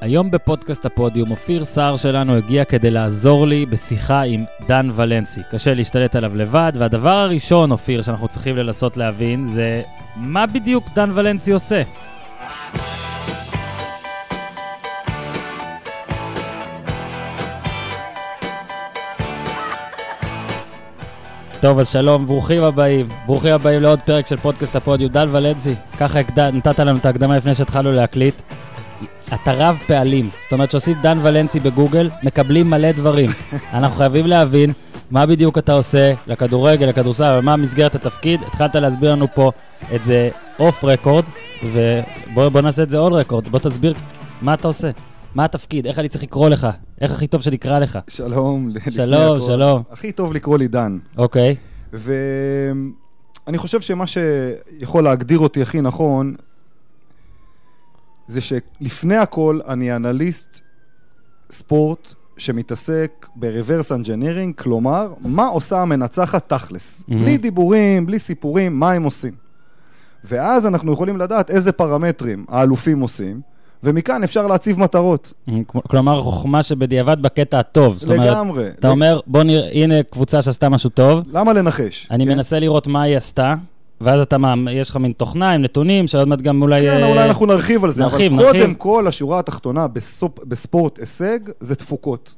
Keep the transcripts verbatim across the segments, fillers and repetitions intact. היום בפודקאסט הפודיום אופיר סער שלנו הגיע כדי לעזור לי בשיחה עם דן ולנסי. קשה להשתלט עליו לבד, והדבר הראשון, אופיר, שאנחנו צריכים לנסות להבין זה מה בדיוק דן ולנסי עושה. טוב, אז שלום, ברוכים הבאים. ברוכים הבאים לעוד פרק של פודקאסט הפודיום. דן ולנסי, ככה נתת לנו את ההקדמה לפני שהתחלנו להקליט. אתה רב פעלים, זאת אומרת שעושים דן ולנסי בגוגל, מקבלים מלא דברים. אנחנו חייבים להבין מה בדיוק אתה עושה לכדורגל, לכדורסל, ומה מסגרת התפקיד. התחלת להסביר לנו פה את זה אוף רקורד, ובוא נעשה את זה און רקורד. בוא תסביר מה אתה עושה, מה התפקיד, איך אני צריך לקרוא לך, איך הכי טוב שנקרא לך. שלום, שלום, שלום. הכי טוב לקרוא לי דן. אוקיי. ואני חושב שמה שיכול להגדיר אותי הכי נכון, זה שלפני הכל אני אנליסט ספורט שמתעסק בריברס אנג'ינירינג, כלומר, מה עושה המנצחת תכלס? Mm-hmm. בלי דיבורים, בלי סיפורים, מה הם עושים? ואז אנחנו יכולים לדעת איזה פרמטרים האלופים עושים, ומכאן אפשר להציב מטרות. כלומר, חוכמה שבדיעבד בקטע הטוב. לגמרי. אתה אומר, בוא נראה, הנה קבוצה שעשתה משהו טוב. למה לנחש? אני מנסה לראות מה היא עשתה. ואז אתה מה, יש לך מין תוכנה עם נתונים, שעוד מעט גם אולי... כן, אולי אנחנו נרחיב על זה, אבל קודם כל, השורה התחתונה בספורט הישג, זה תפוקות.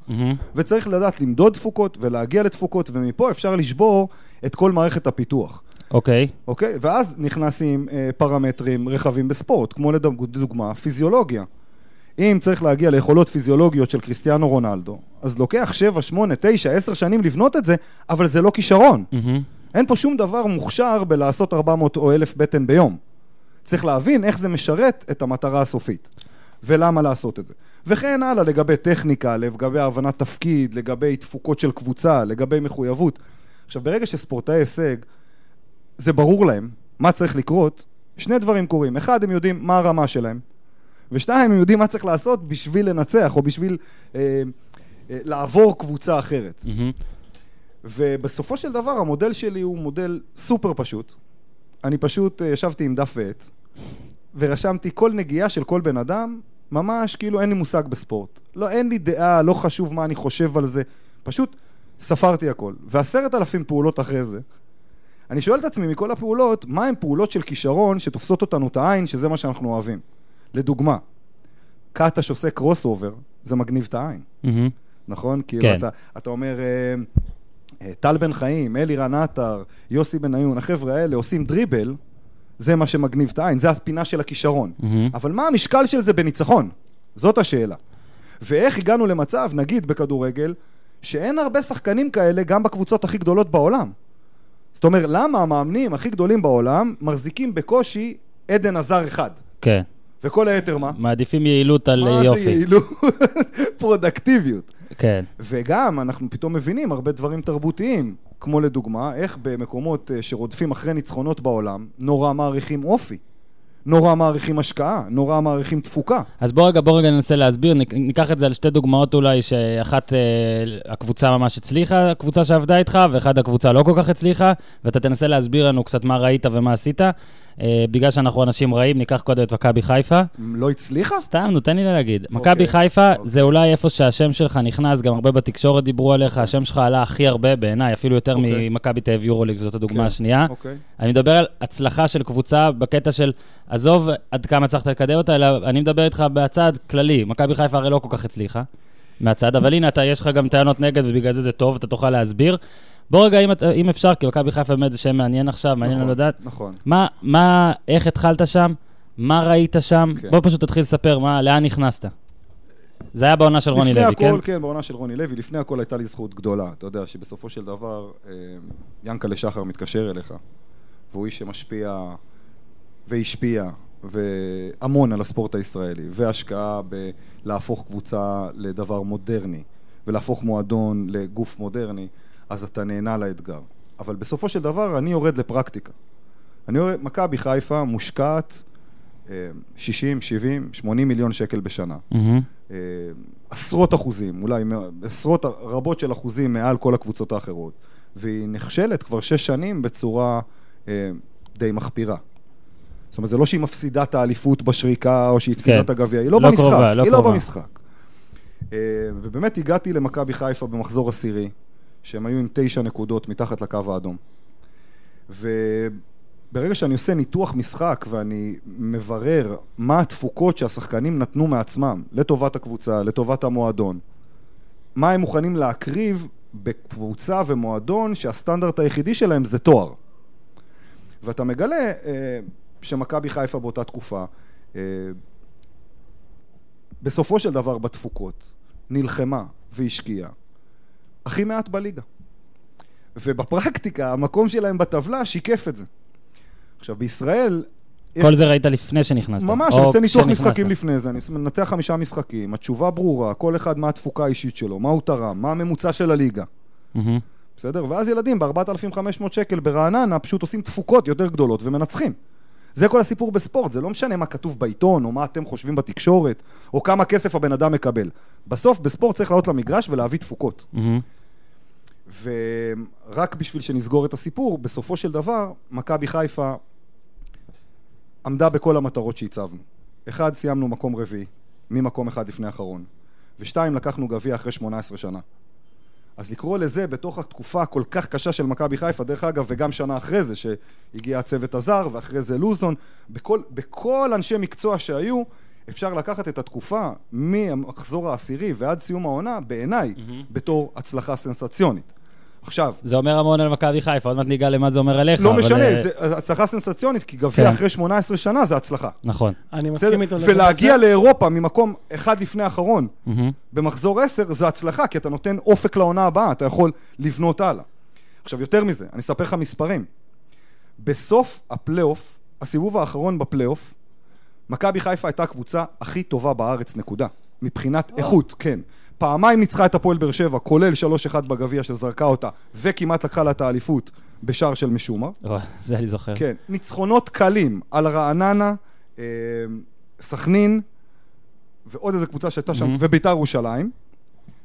וצריך לדעת למדוד תפוקות, ולהגיע לתפוקות, ומפה אפשר לשבור את כל מערכת הפיתוח. אוקיי. אוקיי? ואז נכנסים פרמטרים רחבים בספורט, כמו לדוגמה, פיזיולוגיה. אם צריך להגיע ליכולות פיזיולוגיות של קריסטיאנו רונלדו, אז לוקח שבע, שמונה, תשע, עשר שנים לבנות את זה, אבל זה לא כישרון. אין פה שום דבר מוכשר בלעשות ארבע מאות או אלף בטן ביום. צריך להבין איך זה משרת את המטרה הסופית, ולמה לעשות את זה. וכן הלאה, לגבי טכניקה, לגבי הבנת תפקיד, לגבי תפוקות של קבוצה, לגבי מחויבות. עכשיו, ברגע שספורטאי הישג, זה ברור להם מה צריך לקרות, שני דברים קורים. אחד, הם יודעים מה הרמה שלהם, ושתיים, הם יודעים מה צריך לעשות בשביל לנצח, או בשביל אה, אה, לעבור קבוצה אחרת. Mm-hmm. ובסופו של דבר, המודל שלי הוא מודל סופר פשוט. אני פשוט ישבתי עם דף ועט, ורשמתי כל נגיעה של כל בן אדם, ממש כאילו אין לי מושג בספורט. לא, אין לי דעה, לא חשוב מה אני חושב על זה. פשוט ספרתי הכל. ועשרת אלפים פעולות אחרי זה. אני שואל את עצמי מכל הפעולות, מה הן פעולות של כישרון שתופסות אותנו את העין, שזה מה שאנחנו אוהבים. לדוגמה, קאטה שעושה קרוס אובר, זה מגניב את העין. Mm-hmm. נכון? כאילו כן. אתה, אתה אומר... טל בן חיים, אלי רנטר, יוסי בן עיון, החבר'ה האלה עושים דריבל, זה מה שמגניב את העין, זה הפינה של הכישרון. Mm-hmm. אבל מה המשקל של זה בניצחון? זאת השאלה. ואיך הגענו למצב, נגיד בכדורגל, שאין הרבה שחקנים כאלה גם בקבוצות הכי גדולות בעולם. זאת אומרת, למה המאמנים הכי גדולים בעולם מחזיקים בקושי עדן עזר אחד? כן. Okay. וכל היתר מה? מעדיפים יעילות על יופי. מה זה יעילות? פרודקטיביות. כן. וגם אנחנו פתאום מבינים הרבה דברים תרבותיים, כמו לדוגמה, איך במקומות שרודפים אחרי ניצחונות בעולם, נורא מעריכים אופי, נורא מעריכים השקעה, נורא מעריכים תפוקה. אז בוא רגע, בוא רגע ננסה להסביר, ניקח את זה על שתי דוגמאות אולי, שאחת הקבוצה ממש הצליחה, הקבוצה שעבדה איתך, ואחת הקבוצה לא כל כך הצליחה, ואתה תנסה להסביר לנו קצת מה ראית ומה עשית. בגלל שאנחנו אנשים רעים, ניקח קודם את מכבי חיפה. לא הצליחה? סתם, נותן לי להגיד. מכבי חיפה זה אולי איפה שהשם שלך נכנס, גם הרבה בתקשורת דיברו עליך, השם שלך עלה הכי הרבה בעיניי, אפילו יותר ממכבי תל אביב יורוליג, זאת הדוגמה השנייה. אני מדבר על הצלחה של קבוצה בקטע של, עזוב עד כמה צריך לקדם אותה, אלא אני מדבר איתך בצד כללי, מכבי חיפה הרי לא כל כך הצליחה מהצד, אבל הנה, יש לך גם טענות נגד, ובגלל זה זה טוב, אתה תוכל להסביר. בוא רגע, אם, אם אפשר, כי מכבי חיפה באמת זה שם מעניין עכשיו, מעניין נכון, לדעת. נכון. מה, מה, איך התחלת שם? מה ראית שם? כן. בוא פשוט תתחיל לספר, מה, לאן נכנסת? זה היה בעונה של רוני לוי, הכל, כן? לפני הכל, כן, בעונה של רוני לוי. לפני הכל הייתה לי זכות גדולה. אתה יודע שבסופו של דבר, ינקלה שחר מתקשר אליך, והוא איש שמשפיע והשפיע והמון על הספורט הישראלי, והשקעה בלהפוך קבוצה לדבר מודרני, ולהפוך מועדון לגוף מודרני. אז אתה נהנה לאתגר. אבל בסופו של דבר אני יורד לפרקטיקה. אני יורד, מכבי חיפה מושקעת שישים, שבעים, שמונים מיליון שקל בשנה. Mm-hmm. עשרות אחוזים, אולי עשרות רבות של אחוזים מעל כל הקבוצות האחרות. והיא נכשלת כבר שש שנים בצורה אה, די מחפירה. זאת אומרת, זה לא שהיא מפסידה את האליפות בשריקה, או שהיא הפסידה את הגביע, היא לא במשחק, היא לא במשחק. ובאמת הגעתי למכבי חיפה במחזור עשירי, שהם היו עם תשע נקודות מתחת לקו האדום. וברגע שאני עושה ניתוח משחק, ואני מברר מה התפוקות שהשחקנים נתנו מעצמם, לטובת הקבוצה, לטובת המועדון, מה הם מוכנים להקריב בקבוצה ומועדון, שהסטנדרט היחידי שלהם זה תואר. ואתה מגלה שמכבי חיפה באותה תקופה, בסופו של דבר בתפוקות, נלחמה והשקיעה, הכי מעט בליגה. ובפרקטיקה, המקום שלהם בטבלה שיקף את זה. עכשיו, בישראל... כל זה ראית לפני שנכנסת. ממש, אני עושה ניתוח משחקים לפני זה, אני מנתח חמישה משחקים, התשובה ברורה, כל אחד מה התפוקה האישית שלו, מה הוא תרם, מה הממוצע של הליגה. בסדר? ואז ילדים ב-ארבעת אלפים וחמש מאות שקל ברעננה פשוט עושים תפוקות יותר גדולות ומנצחים. זה כל הסיפור בספורט, זה לא משנה מה כתוב בעיתון, או מה אתם חושבים בתקשורת, או כמה כסף הבן אדם מקבל. בסוף, בספורט צריך לעלות למגרש ולהביא תפוקות. ורק בשביל שנסגור את הסיפור, בסופו של דבר, מכבי חיפה עמדה בכל המטרות שהצבנו. אחד, סיימנו מקום רביעי, ממקום אחד לפני האחרון. ושתיים, לקחנו גביע אחרי שמונה עשרה שנה. אז לקרוא לזה בתוך התקופה כל כך קשה של מכבי חיפה, דרך אגב, וגם שנה אחרי זה שהגיע הצוות הזר, ואחרי זה לוזון, בכל, בכל אנשי מקצוע שהיו, אפשר לקחת את התקופה מהמחזור העשירי ועד סיום העונה, בעיניי, בתור הצלחה סנסציונית. עכשיו... זה אומר המון על מכבי חיפה, עוד מעט ניגע למה זה אומר עליך. לא משנה, זה הצלחה סנסציונית, כי גביע אחרי שמונה עשרה שנה זה הצלחה. נכון. אני מסכים איתו. ולהגיע לאירופה ממקום אחד לפני האחרון, במחזור עשר, זה הצלחה, כי אתה נותן אופק לעונה הבאה, אתה יכול לבנות הלאה. עכשיו, יותר מזה, אני אספר לך מספרים. בסוף הפלייאוף, הסיבוב האחרון בפלייאוף, מכבי חיפה הייתה הקבוצה הכי טובה בארץ, נקודה. מבחינת איכות, כן. פעמיים ניצחה את הפועל באר שבע, כולל שלוש אחת בגביע שזרקה אותה, וכמעט לקחה לה את האליפות בשער של משומר. זה אני זוכר. כן, ניצחונות קלים על רעננה, סכנין, ועוד איזה קבוצה שהייתה שם, וביתר ירושלים,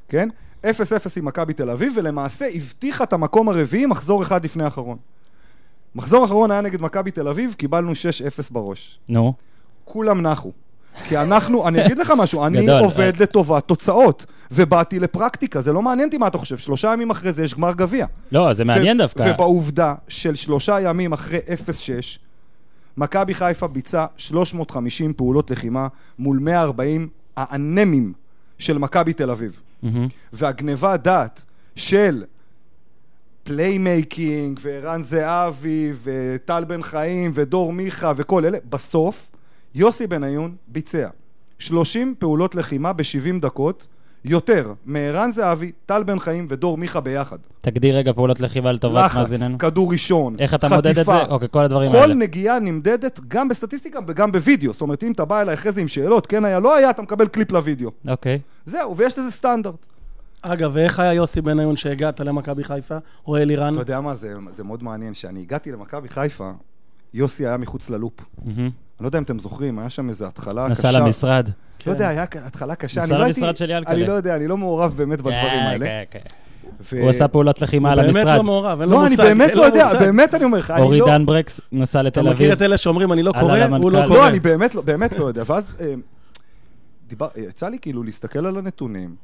כן? אפס אפס עם מכבי תל אביב, ולמעשה הבטיחה את המקום הרביעי, מחזור אחד לפני האחרון. מחזור האחרון היה נגד מכבי תל אביב, קיבלנו שש אפס בראש. נו. כולם נחו. כי אנחנו, אני אגיד לך משהו, אני עובד לטובה תוצאות, ובאתי לפרקטיקה, זה לא מעניין אותי מה אתה חושב, שלושה ימים אחרי זה יש גמר גביע. לא, זה מעניין דווקא. ובעובדה של שלושה ימים אחרי אפס שש, מכבי חיפה ביצעה שלוש מאות וחמישים פעולות לחימה מול מאה וארבעים האנמים של מכבי תל אביב. והגניבה דעת של פליימייקינג, וערן זהבי, וטל בן חיים, ודור מיכה, וכל אלה, בסוף, יוסי בניון ביצע שלושים פעולות לחימה ב-שבעים דקות, יותר מערן זהבי, טל בן חיים ודור מיכה ביחד. תגדיר רגע פעולות לחימה לטובת מאזיננו. לחץ, כדור ראשון, חטיפה. איך אתה מודד את זה? אוקיי, כל הדברים האלה. כל נגיעה נמדדת גם בסטטיסטיקה וגם בווידאו. זאת אומרת, אם אתה בא אליי אחרי זה עם שאלות, כן היה, לא היה, אתה מקבל קליפ לוידאו. אוקיי. זהו, ויש לזה סטנדרט. אגב, ואיך היה יוסי בניון שהגעת למכבי חיפה? או אלירן? אתה יודע מה, זה, זה מאוד מעניין. שאני הגעתי למכבי חיפה, יוסי היה מחוץ ללופ. אני לא יודע אם אתם זוכרים, היה שם איזו התחלה קשה. נסע למשרד. לא יודע, היה התחלה קשה. נסע למשרד של ילקלה. אני לא יודע, אני לא מעורב באמת בדברים האלה. הוא עשה פעולת לחימה על המשרד. באמת לא מעורב, אין לו מושג. לא, אני באמת לא יודע, באמת אני אומר לך. אורי דנברקס נסע לתל אביב. אתה מכיר את אלה שאומרים, אני לא קורא, הוא לא קורא. לא, אני באמת לא יודע. ואז יצא לי כאילו להסתכל על הנתונים,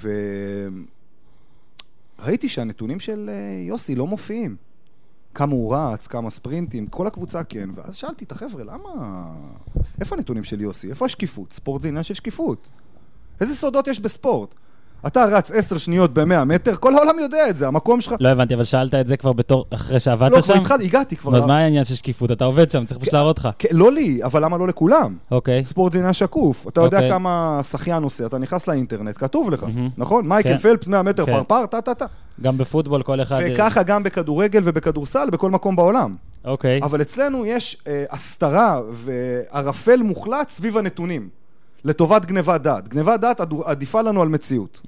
וראיתי שהנתונים של יוסי לא מופיעים. כמה הוא רץ, כמה ספרינטים, כל הקבוצה כן. ואז שאלתי את החבר'ה, למה... איפה הנתונים של יוסי? איפה השקיפות? ספורט זה עניין של שקיפות. איזה סודות יש בספורט? אתה רץ עשר שניות ב-מאה מטר, כל העולם יודע את זה, המקום שלך... לא הבנתי, אבל שאלת את זה כבר בתור אחרי שעבדת לא, שם? לא, כבר הגעתי כבר... אז מה העניין של שקיפות? אתה עובד שם, צריך פשוט להראות לך. לא לי, אבל למה לא לכולם? אוקיי. ספורט זה עניין שקוף. אתה יודע כמה שחיין עושה, אתה נכנס לאינטרנט, כתוב לך, נכון? מייקל פלפס, מאה מטר פרפר, טה-טה-טה. גם בפוטבול כל אחד... וככה גם בכדורגל ובכדורסל, בכל מקום בעולם. אוקיי. אבל אצלנו יש הסתרה וערפל מוחלט סביב הנתונים. לטובת גניבת דעת. גניבת דעת עדיפה לנו על מציאות.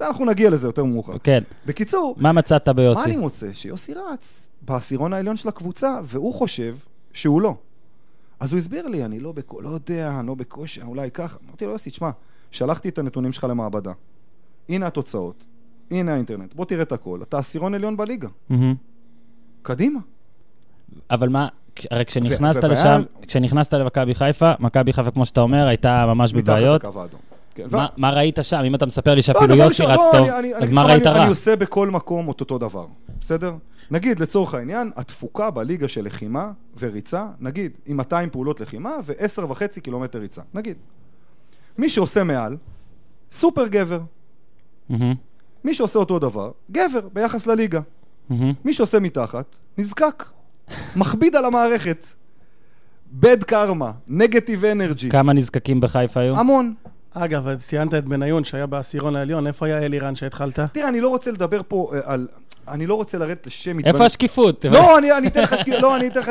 אנחנו נגיע לזה יותר מאוחר. כן. בקיצור... מה מצאת ביוסי? מה אני מוצא? שיוסי רץ בעשירון העליון של הקבוצה, והוא חושב שהוא לא. אז הוא הסביר לי, אני לא יודע, אני לא בקושי, אולי ככה. אמרתי לו, יוסי, תשמע, שלחתי את הנתונים שלך למעבדה. הנה התוצאות. הנה האינטרנט. בוא תראה את הכל. אתה עשירון עליון בליגה. קדימה. אבל מה, הרי כשנכנסת לשם, כשנכנסת למכבי חיפה, מכבי חיפה, כמו שאתה אומר, הייתה ממש בבעיות. מה ראית שם? אם אתה מספר לי שאפילו יוסי רץ טוב, אז מה ראית רע? אני עושה בכל מקום אותו דבר, בסדר? נגיד, לצורך העניין, התפוקה בליגה של לחימה וריצה, נגיד, עם מאתיים פעולות לחימה ו-עשרה וחצי קילומטר ריצה, נגיד. מי שעושה מעל, סופר גבר. מי שעושה אותו דבר, גבר ביחס לליגה. מי שעושה מתחת, נזקק. מכביד על המערכת. בד קרמה, נגטיב אנרג'י. כמה נזקקים בחיפה היום? המון. אגב, ציינת את בניון שהיה בעשירון העליון, איפה היה אלירן שהתחלת? תראה, אני לא רוצה לדבר פה על... אני לא רוצה לרדת לשם... איפה השקיפות? לא, אני אתן לך שקיפות.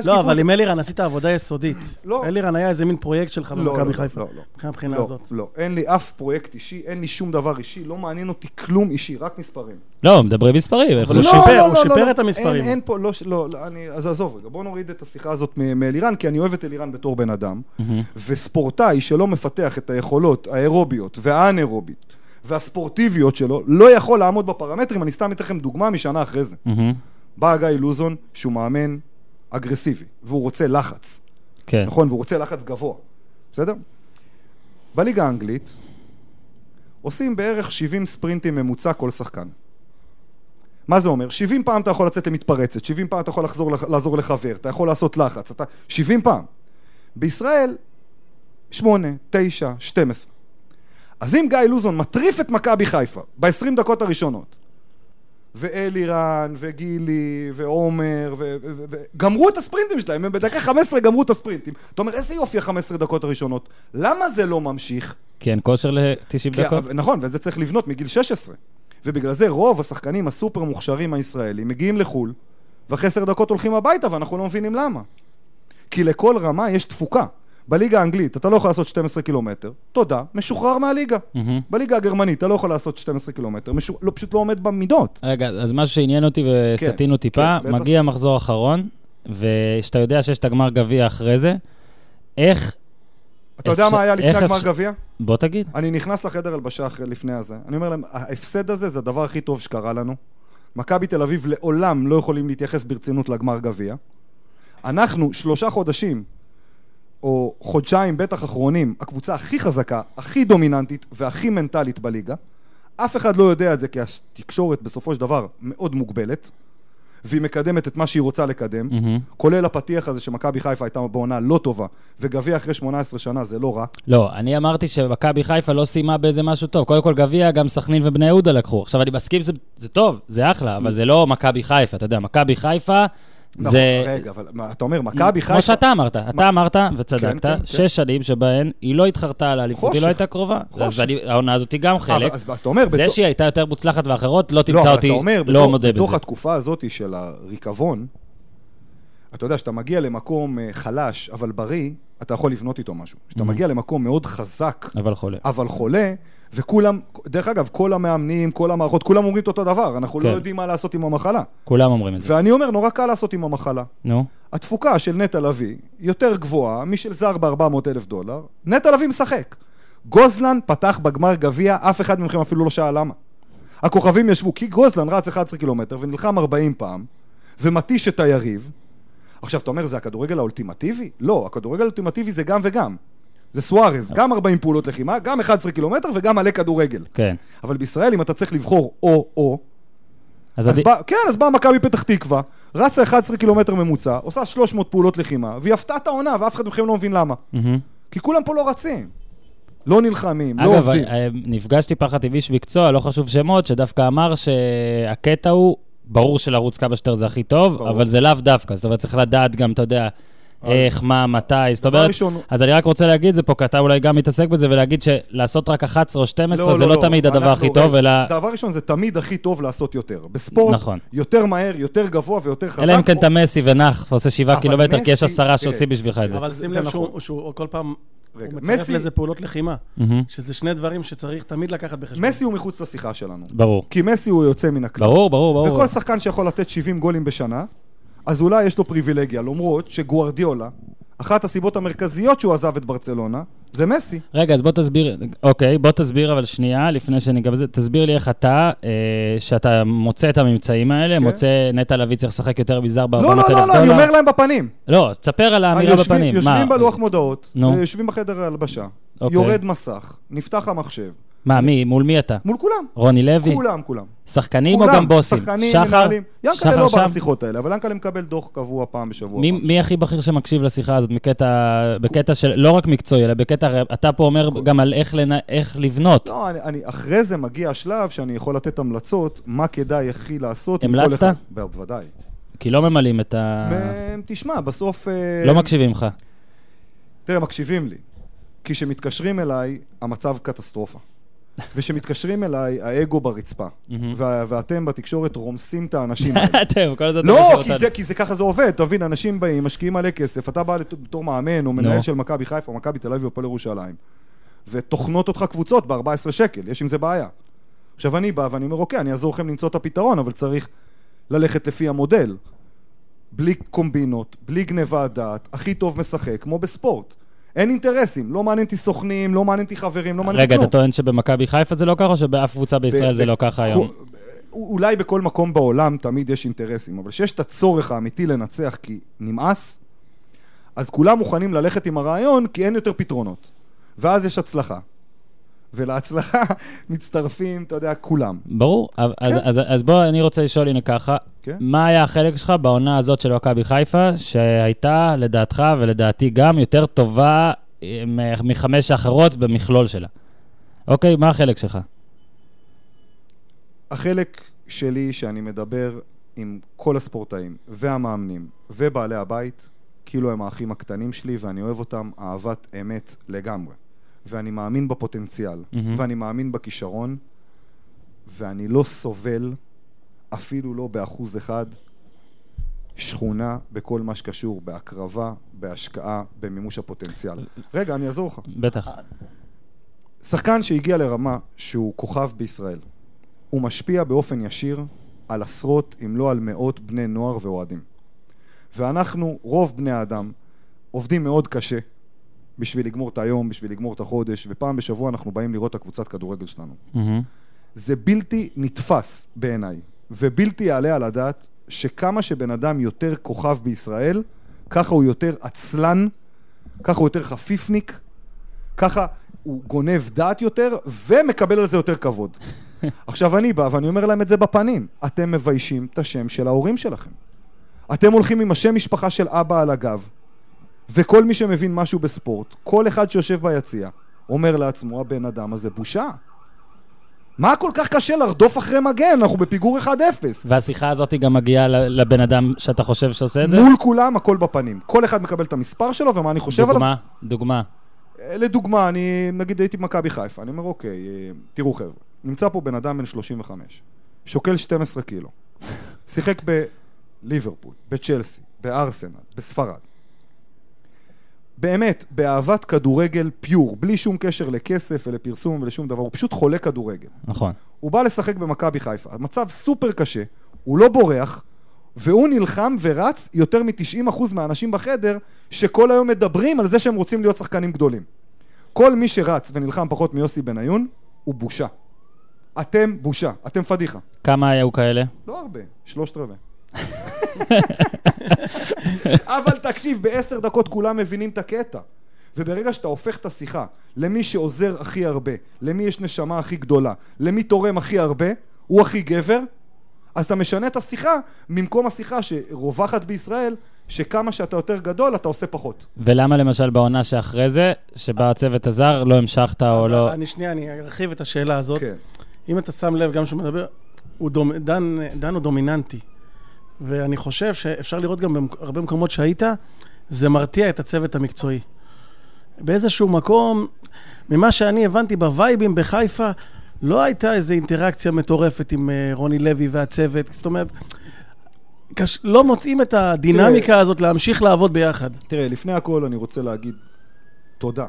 לא, אבל עם אלירן עשית עבודה יסודית. אלירן היה איזה מין פרויקט שלך במכבי חיפה. לא, לא, לא. לא, אין לי אף פרויקט אישי, אין לי שום דבר אישי, לא מעניין אותי כלום אישי, רק מספרים. לא, מדברים מספרים. אבל הוא שיפר, הוא שיפר את המספרים. אין פה, לא, לא, אז עזוב רגע, בוא נוריד את השיחה הזאת מאלירן, כי אני אוהב את אלירן בתור בן אדם, וספורטאי שלא מפתח את היכולות האירוביות והאנאירוביות והספורטיביות שלו, לא יכול לעמוד בפרמטרים. אני סתם אתן לכם דוגמה משנה אחרי זה. Mm-hmm. בא גיא לוזון, שהוא מאמן אגרסיבי, והוא רוצה לחץ. כן. נכון? והוא רוצה לחץ גבוה. בסדר? בליגה האנגלית, עושים בערך שבעים ספרינטים ממוצע כל שחקן. מה זה אומר? שבעים פעם אתה יכול לצאת למתפרצת, שבעים פעם אתה יכול לחזור, לעזור לחבר, אתה יכול לעשות לחץ, אתה... שבעים פעם. בישראל, שמונה, תשע, שתים עשרה. אז אם גיא לוזון מטריף את מכבי חיפה ב-עשרים דקות הראשונות, ואלירן וגילי ועומר וגמרו את הספרינטים שלהם, הם בדקה חמש עשרה גמרו את הספרינטים, אתה אומר איזה יופי חמש עשרה דקות הראשונות, למה זה לא ממשיך? כי אין כושר ל-תשעים דקות. נכון, וזה צריך לבנות מגיל שש עשרה, ובגלל זה רוב השחקנים הסופר מוכשרים הישראלים מגיעים לחול, ואחרי עשר דקות הולכים הביתה, ואנחנו לא מבינים למה, כי לכל רמה יש תפוקה. בליגה האנגלית אתה לא יכול לעשות שנים עשר קילומטר, תודה, משוחרר מהליגה. Mm-hmm. בליגה הגרמנית אתה לא יכול לעשות שנים עשר קילומטר, משוח... לא, פשוט לא עומד במידות. רגע, אז משהו שעניין אותי וסתינו כן, טיפה, כן, מגיע בטח. מחזור אחרון, ושאתה יודע שיש את הגמר גביע אחרי זה, איך... אתה אפשר... יודע מה היה לפני הגמר אפשר... גביע? בוא תגיד. אני נכנס לחדר הלבשה לפני הזה, אני אומר להם, ההפסד הזה זה הדבר הכי טוב שקרה לנו, מכבי תל אביב לעולם לא יכולים להתייחס ברצינות לגמר גביע, אנחנו שלושה חודשים, או חודשיים בטח אחרונים, הקבוצה הכי חזקה, הכי דומיננטית והכי מנטלית בליגה. אף אחד לא יודע את זה, כי התקשורת בסופו של דבר מאוד מוגבלת, והיא מקדמת את מה שהיא רוצה לקדם, mm-hmm. כולל הפתיח הזה שמכבי חיפה הייתה בעונה לא טובה, וגביע אחרי שמונה עשרה שנה זה לא רע. לא, אני אמרתי שמכבי חיפה לא סיימה באיזה משהו טוב. קודם כל גביע, גם סכנין ובני יהודה לקחו. עכשיו אני מסכים, זה, זה טוב, זה אחלה, אבל זה לא מכבי חיפה, אתה יודע, מכבי חיפה... נכון, זה... רגע, אבל אתה אומר, מכבי חיפה... כמו שאתה אמרת, אתה אמרת וצדקת, כן, כן, שש כן. שנים שבהן היא לא התחרתה על האליפות, היא לא הייתה קרובה. אז העונה הזאת היא גם חלק. אז, אז, אז אומר, זה בתוך... שהיא הייתה יותר מוצלחת ואחרות, לא תמצא לא, אותי, אומר, לא בתוך, מודה בתוך בזה. בתוך התקופה הזאת של הריקבון, אתה יודע, שאתה מגיע למקום חלש, אבל בריא, אתה יכול לבנות איתו משהו. שאתה mm-hmm. מגיע למקום מאוד חזק, אבל חולה. אבל חולה, וכולם, דרך אגב, כל המאמנים, כל המערכות, כולם אומרים את אותו דבר. אנחנו כן. לא יודעים מה לעשות עם המחלה. כולם אומרים את זה. ואני אומר, נורא קל לעשות עם המחלה. נו. No. התפוקה של נטע לביא יותר גבוהה, משל זר ב-ארבע מאות אלף דולר. נטע לביא משחק. גוזלן פתח בגמר גביע, אף אחד ממכם אפילו לא שאל למה. הכוכבים ישבו, כי גוזלן רץ אחד עשר קילומטר ונלחם ארבעים פעם, ומתיש את היריב. עכשיו, אתה אומר, זה הכדורגל האולטימטיבי? לא, הכדורגל האולטימטיבי זה גם וגם. זה סוארז, גם ארבעים פעולות לחימה, גם אחד עשר קילומטר וגם מלא כדורגל. כן. אבל בישראל, אם אתה צריך לבחור או-או, אז, אז, עדי... בא, כן, אז בא מכבי פתח תקווה, רצה אחד עשר קילומטר ממוצע, עושה שלוש מאות פעולות לחימה, והיא הפתעה את העונה, ואף אחד מכם לא מבין למה. Mm-hmm. כי כולם פה לא רצים. לא נלחמים, אגב, לא עובדים. אגב, נפגשתי פחת עם איש בקצוע, לא חשוב שמות, שדווקא אמר שהקטע הוא ברור שלערוץ כמה שטר זה הכי טוב, ברור. אבל זה לאו דווקא, זאת אומרת צריך לדעת גם, אתה יודע, אז... איך, מה, מתי, זאת אומרת, ראשון... אז אני רק רוצה להגיד, זה פה כתב אולי גם מתעסק בזה, ולהגיד שלעשות רק אחת עשרה או שתים עשרה, לא, זה לא, לא, לא תמיד לא. הדבר אנחנו... הכי טוב, אלא... דבר ראשון, זה תמיד הכי טוב לעשות יותר, בספורט, נכון. יותר מהר, יותר גבוה ויותר חזק. אלא אם כן אתה או... מסי ונח, ועושה שבעה קילומטר, מסי... כי יש עשרה שעושים בשבילך את זה. אבל שים לב נכון. שהוא כל פעם... רגע, הוא מצרף מסי... לזה פעולות לחימה, mm-hmm. שזה שני דברים שצריך תמיד לקחת בחשבון. מסי הוא מחוץ לשיחה שלנו. ברור. כי מסי הוא יוצא מן הכלל. ברור, ברור, ברור. וכל ברור. שחקן שיכול לתת שבעים גולים בשנה, אז אולי יש לו פריבילגיה, למרות שגוארדיולה אחת הסיבות המרכזיות שהוא עזב את ברצלונה, זה מסי. רגע, אז בוא תסביר, אוקיי, בוא תסביר אבל שנייה, לפני שניגב זה, תסביר לי איך אתה, אה, שאתה מוצא את הממצאים האלה, כן. מוצא נטע לביא צריך לשחק יותר ביזר בעבונת אלף דולר. לא, לא, לא, לא, אני אומר להם בפנים. לא, תספר על האמירה יושבים, בפנים. יושבים מה? בלוח מודעות, no. יושבים בחדר הלבשה, אוקיי. יורד מסך, נפתח המחשב. מה, מי? מול מי אתה? מול כולם. רוני לוי? כולם, כולם. שחקנים או גם בוסים? שחקנים, מנהלים. ינקלה לא בא לשיחות האלה, אבל ינקלה מקבל דוח קבוע פעם בשבוע. מי הכי בכיר שמקשיב לשיחה הזאת? בקטע של, לא רק מקצועי, אלא בקטע, אתה פה אומר גם על איך לבנות. לא, אחרי זה מגיע השלב שאני יכול לתת המלצות, מה כדאי הכי לעשות. המלצת? בוודאי. כי לא ממלאים את ה... תשמע, בסוף... לא מקשיבים לך. תראה, מקשיבים לי. כי שמתקשרים אליי, המצב קטסטרופה. ושמתקשרים אליי, האגו ברצפה. ואתם בתקשורת רומסים את האנשים האלה. אתם, כל הזאת... לא, כי זה ככה זה עובד. תבין, אנשים באים, משקיעים עלי כסף. אתה בא בתור מאמן או מנהל של מכבי חיפה, או מכבי תל אביב או פה לירושלים. ותוכנות אותך קבוצות ב-ארבע עשרה שקל. יש עם זה בעיה. עכשיו אני בא ואני אומר, אוקיי, אני אעזור לכם למצוא את הפתרון, אבל צריך ללכת לפי המודל. בלי קומבינות, בלי גניבה דעת, הכי טוב משחק, כמו בספורט. אין אינטרסים, לא מעניינתי סוכנים, לא מעניינתי חברים, לא מעניינתי... רגע, אתה טוען שבמכבי חיפה זה לא ככה, או שבאף קבוצה בישראל זה לא ככה היום? אולי בכל מקום בעולם תמיד יש אינטרסים, אבל שיש את הצורך האמיתי לנצח כי נמאס, אז כולם מוכנים ללכת עם הרעיון כי אין יותר פתרונות. ואז יש הצלחה. ולהצלחה מצטרפים, אתה יודע, כולם. ברור. אז בוא, אני רוצה לשאול הנה ככה, מה היה החלק שלך בעונה הזאת של מכבי חיפה, שהייתה לדעתך ולדעתי גם יותר טובה מחמש האחרות במכלול שלה? אוקיי, מה החלק שלך? החלק שלי שאני מדבר עם כל הספורטאים והמאמנים ובעלי הבית, כאילו הם האחים הקטנים שלי ואני אוהב אותם אהבת אמת לגמרי. ואני מאמין בפוטנציאל, mm-hmm. ואני מאמין בכישרון, ואני לא סובל, אפילו לא באחוז אחד, שכונה בכל מה שקשור, בהקרבה, בהשקעה, במימוש הפוטנציאל. רגע, אני אעזור לך. בטח. שחקן שהגיע לרמה שהוא כוכב בישראל, הוא משפיע באופן ישיר על עשרות, אם לא על מאות בני נוער ואוהדים. ואנחנו, רוב בני האדם, עובדים מאוד קשה, בשביל לגמור את היום, בשביל לגמור את החודש, ופעם בשבוע אנחנו באים לראות את הקבוצת כדורגל שלנו. Mm-hmm. זה בלתי נתפס בעיניי, ובלתי יעלה על הדעת שכמה שבן אדם יותר כוכב בישראל, ככה הוא יותר עצלן, ככה הוא יותר חפיפניק, ככה הוא גונב דעת יותר, ומקבל על זה יותר כבוד. עכשיו אני בא ואני אומר להם את זה בפנים, אתם מביישים את השם של ההורים שלכם. אתם הולכים עם השם משפחה של אבא על הגב, וכל מי שמבין משהו בספורט, כל אחד שיושב ביציע, אומר לעצמו, הבן אדם הזה בושה. מה כל כך קשה לרדוף אחרי מגן? אנחנו בפיגור אחד אפס. והשיחה הזאת גם מגיעה לבן אדם שאתה חושב שעושה את זה? מול כולם, הכל בפנים. כל אחד מקבל את המספר שלו, ומה אני חושב דוגמה, עליו. דוגמה, דוגמה. לדוגמה, אני נגיד הייתי במכבי חיפה, אני אומר, אוקיי, תראו חבר'ה, נמצא פה בן אדם בן שלושים וחמש, שוקל שתים עשרה קילו, שיחק בליברפול, בצ'לסי, בארסנל, בספרד. באמת, באהבת כדורגל פיור, בלי שום קשר לכסף ולפרסום ולשום דבר, הוא פשוט חולה כדורגל. נכון. הוא בא לשחק במכבי חיפה, המצב סופר קשה, הוא לא בורח, והוא נלחם ורץ יותר מ-תשעים אחוז מהאנשים בחדר, שכל היום מדברים על זה שהם רוצים להיות שחקנים גדולים. כל מי שרץ ונלחם פחות מיוסי בניון, הוא בושה. אתם בושה, אתם פדיחה. כמה היו כאלה? לא הרבה, שלושת רבע. אבל תקשיב, בעשר דקות כולם מבינים את הקטע, וברגע שאתה הופך את השיחה למי שעוזר הכי הרבה, למי יש נשמה הכי גדולה, למי תורם הכי הרבה, הוא הכי גבר, אז אתה משנה את השיחה ממקום השיחה שרווחת בישראל, שכמה שאתה יותר גדול אתה עושה פחות. ולמה למשל בעונה שאחרי זה שבה הצוות הזר לא המשכת או לא? אני שנייה, אני ארחיב את השאלה הזאת. אם אתה שם לב, גם שהוא מדבר, דן הוא דומיננטי, ואני חושב שאפשר לראות גם בהרבה מקומות שהיית, זה מרתיע את הצוות המקצועי. באיזשהו מקום, ממה שאני הבנתי בווייבים בחיפה, לא הייתה איזו אינטראקציה מטורפת עם רוני לוי והצוות. זאת אומרת, לא מוצאים את הדינמיקה הזאת להמשיך לעבוד ביחד. תראה, לפני הכל אני רוצה להגיד תודה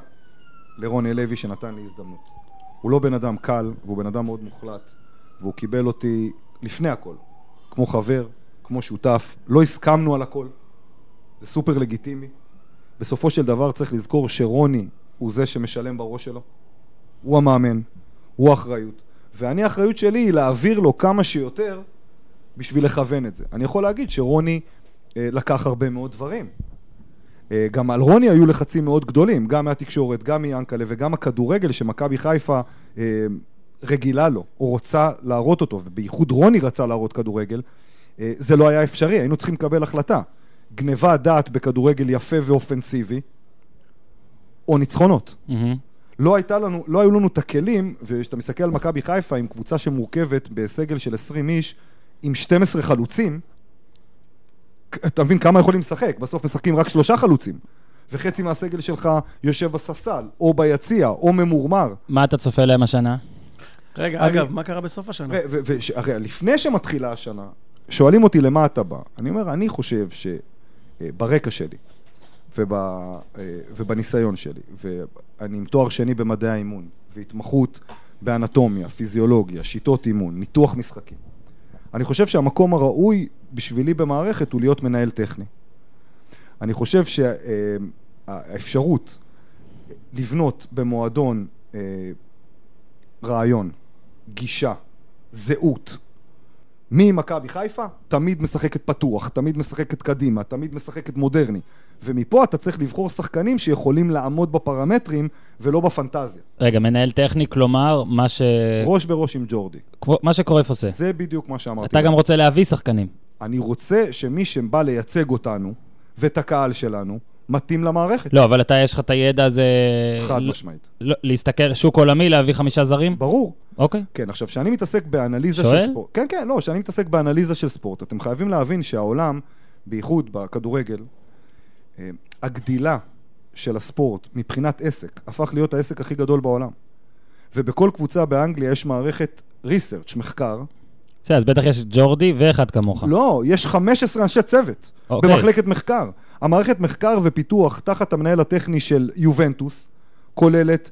לרוני לוי שנתן לי הזדמנות. הוא לא בן אדם קל, והוא בן אדם מאוד מוחלט, והוא קיבל אותי לפני הכל, כמו חבר, כמו שותף, לא הסכמנו על הכל, זה סופר לגיטימי, בסופו של דבר צריך לזכור שרוני הוא זה שמשלם בראש שלו, הוא המאמן, הוא האחריות, ואני האחריות שלי היא להעביר לו כמה שיותר בשביל לכוון את זה. אני יכול להגיד שרוני אה, לקח הרבה מאוד דברים, אה, גם על רוני היו לחצים מאוד גדולים, גם מהתקשורת, גם מיאנקלה וגם הכדורגל שמכבי חיפה אה, רגילה לו, או רוצה להראות אותו, ובייחוד רוני רצה להראות כדורגל, אה, זה לא היה אפשרי, היינו צריכים לקבל החלטה, גניבה דעת בכדורגל יפה ואופנסיבי, או ניצחונות. Mm-hmm. לא, הייתה לנו, לא היו לנו תקלים, ושאתה מסתכל על מכבי חיפה עם קבוצה שמורכבת בסגל של עשרים איש, עם שנים עשר חלוצים, אתה מבין כמה יכולים לשחק? בסוף משחקים רק שלושה חלוצים, וחצי מהסגל שלך יושב בספסל, או ביציע, או ממורמר. מה אתה צופה להם השנה? רגע, אני, אגב, מה קרה בסוף השנה? ו- ו- ו- הרי לפני שמתחילה השנה, שואלים אותי למה אתה בא. אני אומר, אני חושב ש... ברקע שלי ובניסיון שלי, ואני עם תואר שני במדעי האימון והתמחות באנטומיה, פיזיולוגיה, שיטות אימון, ניתוח משחקים, אני חושב שהמקום הראוי בשבילי במערכת הוא להיות מנהל טכני. אני חושב שהאפשרות לבנות במועדון רעיון, גישה, זהות, מי מכבי חיפה? תמיד משחקת פתוח, תמיד משחקת קדימה, תמיד משחקת מודרני. ומפה אתה צריך לבחור שחקנים שיכולים לעמוד בפרמטרים ולא בפנטזיה. רגע, מנהל טכני, כלומר, מה ש... ראש בראש עם ג'ורדי. מה שקורף עושה. זה בדיוק מה שאמרתי. אתה גם רוצה להביא שחקנים. אני רוצה שמי שבא לייצג אותנו ואת הקהל שלנו, מתאים למערכת. לא, אבל אתה יש לך את הידע הזה... חד משמעית. להסתכל, שוק עולמי, להביא חמישה זרים? ברור. אוקיי. כן, עכשיו, שאני מתעסק באנליזה של ספורט... כן, כן, לא, שאני מתעסק באנליזה של ספורט, אתם חייבים להבין שהעולם, בייחוד בכדורגל, הגדילה של הספורט מבחינת עסק, הפך להיות העסק הכי גדול בעולם. ובכל קבוצה באנגליה יש מערכת ריסרצ' מחקר, אז בטח יש ג'ורדי ואחד כמוך. לא, יש חמישה עשר אנשי צוות במחלקת מחקר. המערכת מחקר ופיתוח תחת המנהל הטכני של יובנטוס, כוללת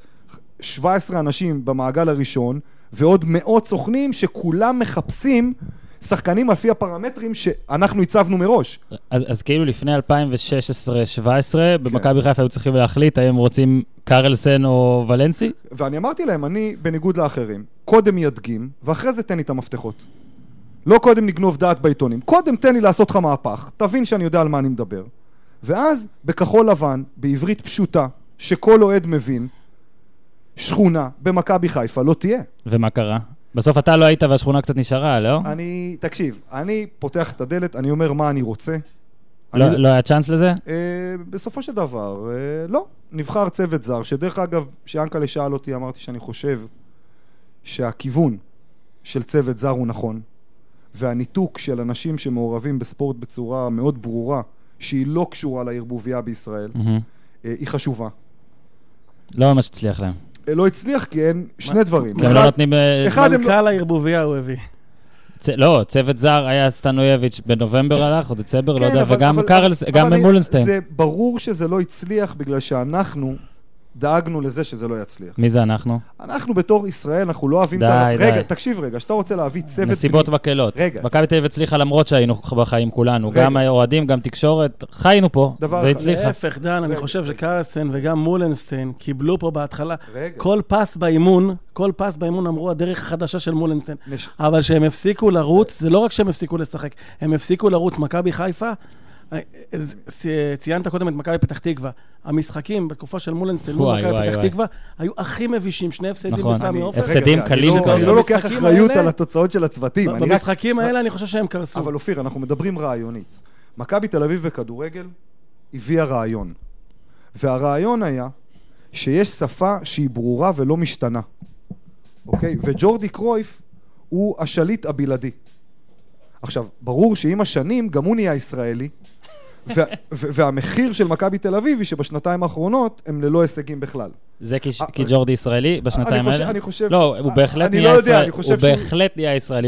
שבעה עשר אנשים במעגל הראשון, ועוד מאות סוכנים שכולם מחפשים שחקנים לפי הפרמטרים שאנחנו הצבנו מראש. אז, אז כאילו לפני אלפיים ושש עשרה אלפיים שבע עשרה, במכבי חיפה היו צריכים להחליט, האם רוצים קרלסן או ולנסי? ואני אמרתי להם, אני בניגוד לאחרים, קודם ידגים, ואחרי זה תן לי את המפתחות. לא קודם נגנוב דעת בעיתונים, קודם תן לי לעשות לך מהפך, תבין שאני יודע על מה אני מדבר. ואז בכחול לבן, בעברית פשוטה, שכל אוהד מבין, שכונה במכבי חיפה לא תהיה. ומה קרה? בסוף אתה לא היית והשכונה קצת נשארה, לא? אני, תקשיב, אני פותח את הדלת, אני אומר מה אני רוצה. לא, אני... לא היה צ'אנס לזה? אה, בסופו של דבר, אה, לא. נבחר צוות זר, שדרך אגב, שאנקלה שאל אותי, אמרתי שאני חושב שהכיוון של צוות זר הוא נכון, והניתוק של אנשים שמעורבים בספורט בצורה מאוד ברורה, שהיא לא קשורה לערבוביה בישראל, mm-hmm. אה, היא חשובה. לא ממש הצליח להם. לא הצליח, כי אין שני דברים. מנכ"ל הערבוביה הוא הביא. לא, צוות זר היה סטנויביץ' בנובמבר הלך, או דצמבר, לא יודע, וגם קרלס, גם מולנסטיין. זה ברור שזה לא הצליח, בגלל שאנחנו דאגנו לזה שזה לא יצליח. מי זה אנחנו? אנחנו בתור ישראל, אנחנו לא אוהבים... די, די. רגע, תקשיב רגע, שאתה רוצה להביא צוות... נסיבות בקלות. רגע. מכבי תל אביב הצליחה למרות שהיינו בחיים כולנו, גם האוהדים, גם תקשורת, חיינו פה, והצליחה. להפך, דן, אני חושב שקרלסן וגם מולנסטיין קיבלו פה בהתחלה. כל פס באימון, כל פס באימון אמרו הדרך החדשה של מולנסטיין. אבל שהם הפסיקו לרוץ, זה לא רק שהם הפסיקו לשחק, הם הפסיקו לרוץ. מכבי חיפה ציינת קודם את מכבי פתח תקווה, המשחקים בתקופה של מולנסטיין מכבי פתח תקווה היו הכי מבישים, שני הפסדים בסמי עופר, הפסדים קלים. אני לא לוקח אחריות על התוצאות של הצוותים במשחקים האלה, אני חושב שהם קרסו. אבל אופיר, אנחנו מדברים רעיונית. מכבי תל אביב בכדורגל הביאה רעיון, והרעיון היה שיש שפה שהיא ברורה ולא משתנה, אוקיי? וג'ורדי קרויף הוא השליט הבלעדי. עכשיו, ברור שעם השנים גם הוא נהיה ישראלי, וה, והמחיר של מכבי תל אביב היא שבשנתיים האחרונות הם ללא הישגים בכלל. זה כי, כי ג'ורדי ישראלי בשנתיים אני חושב, האלה? אני חושב... לא, הוא בהחלט נהיה לא ישראל, שהוא... ישראלי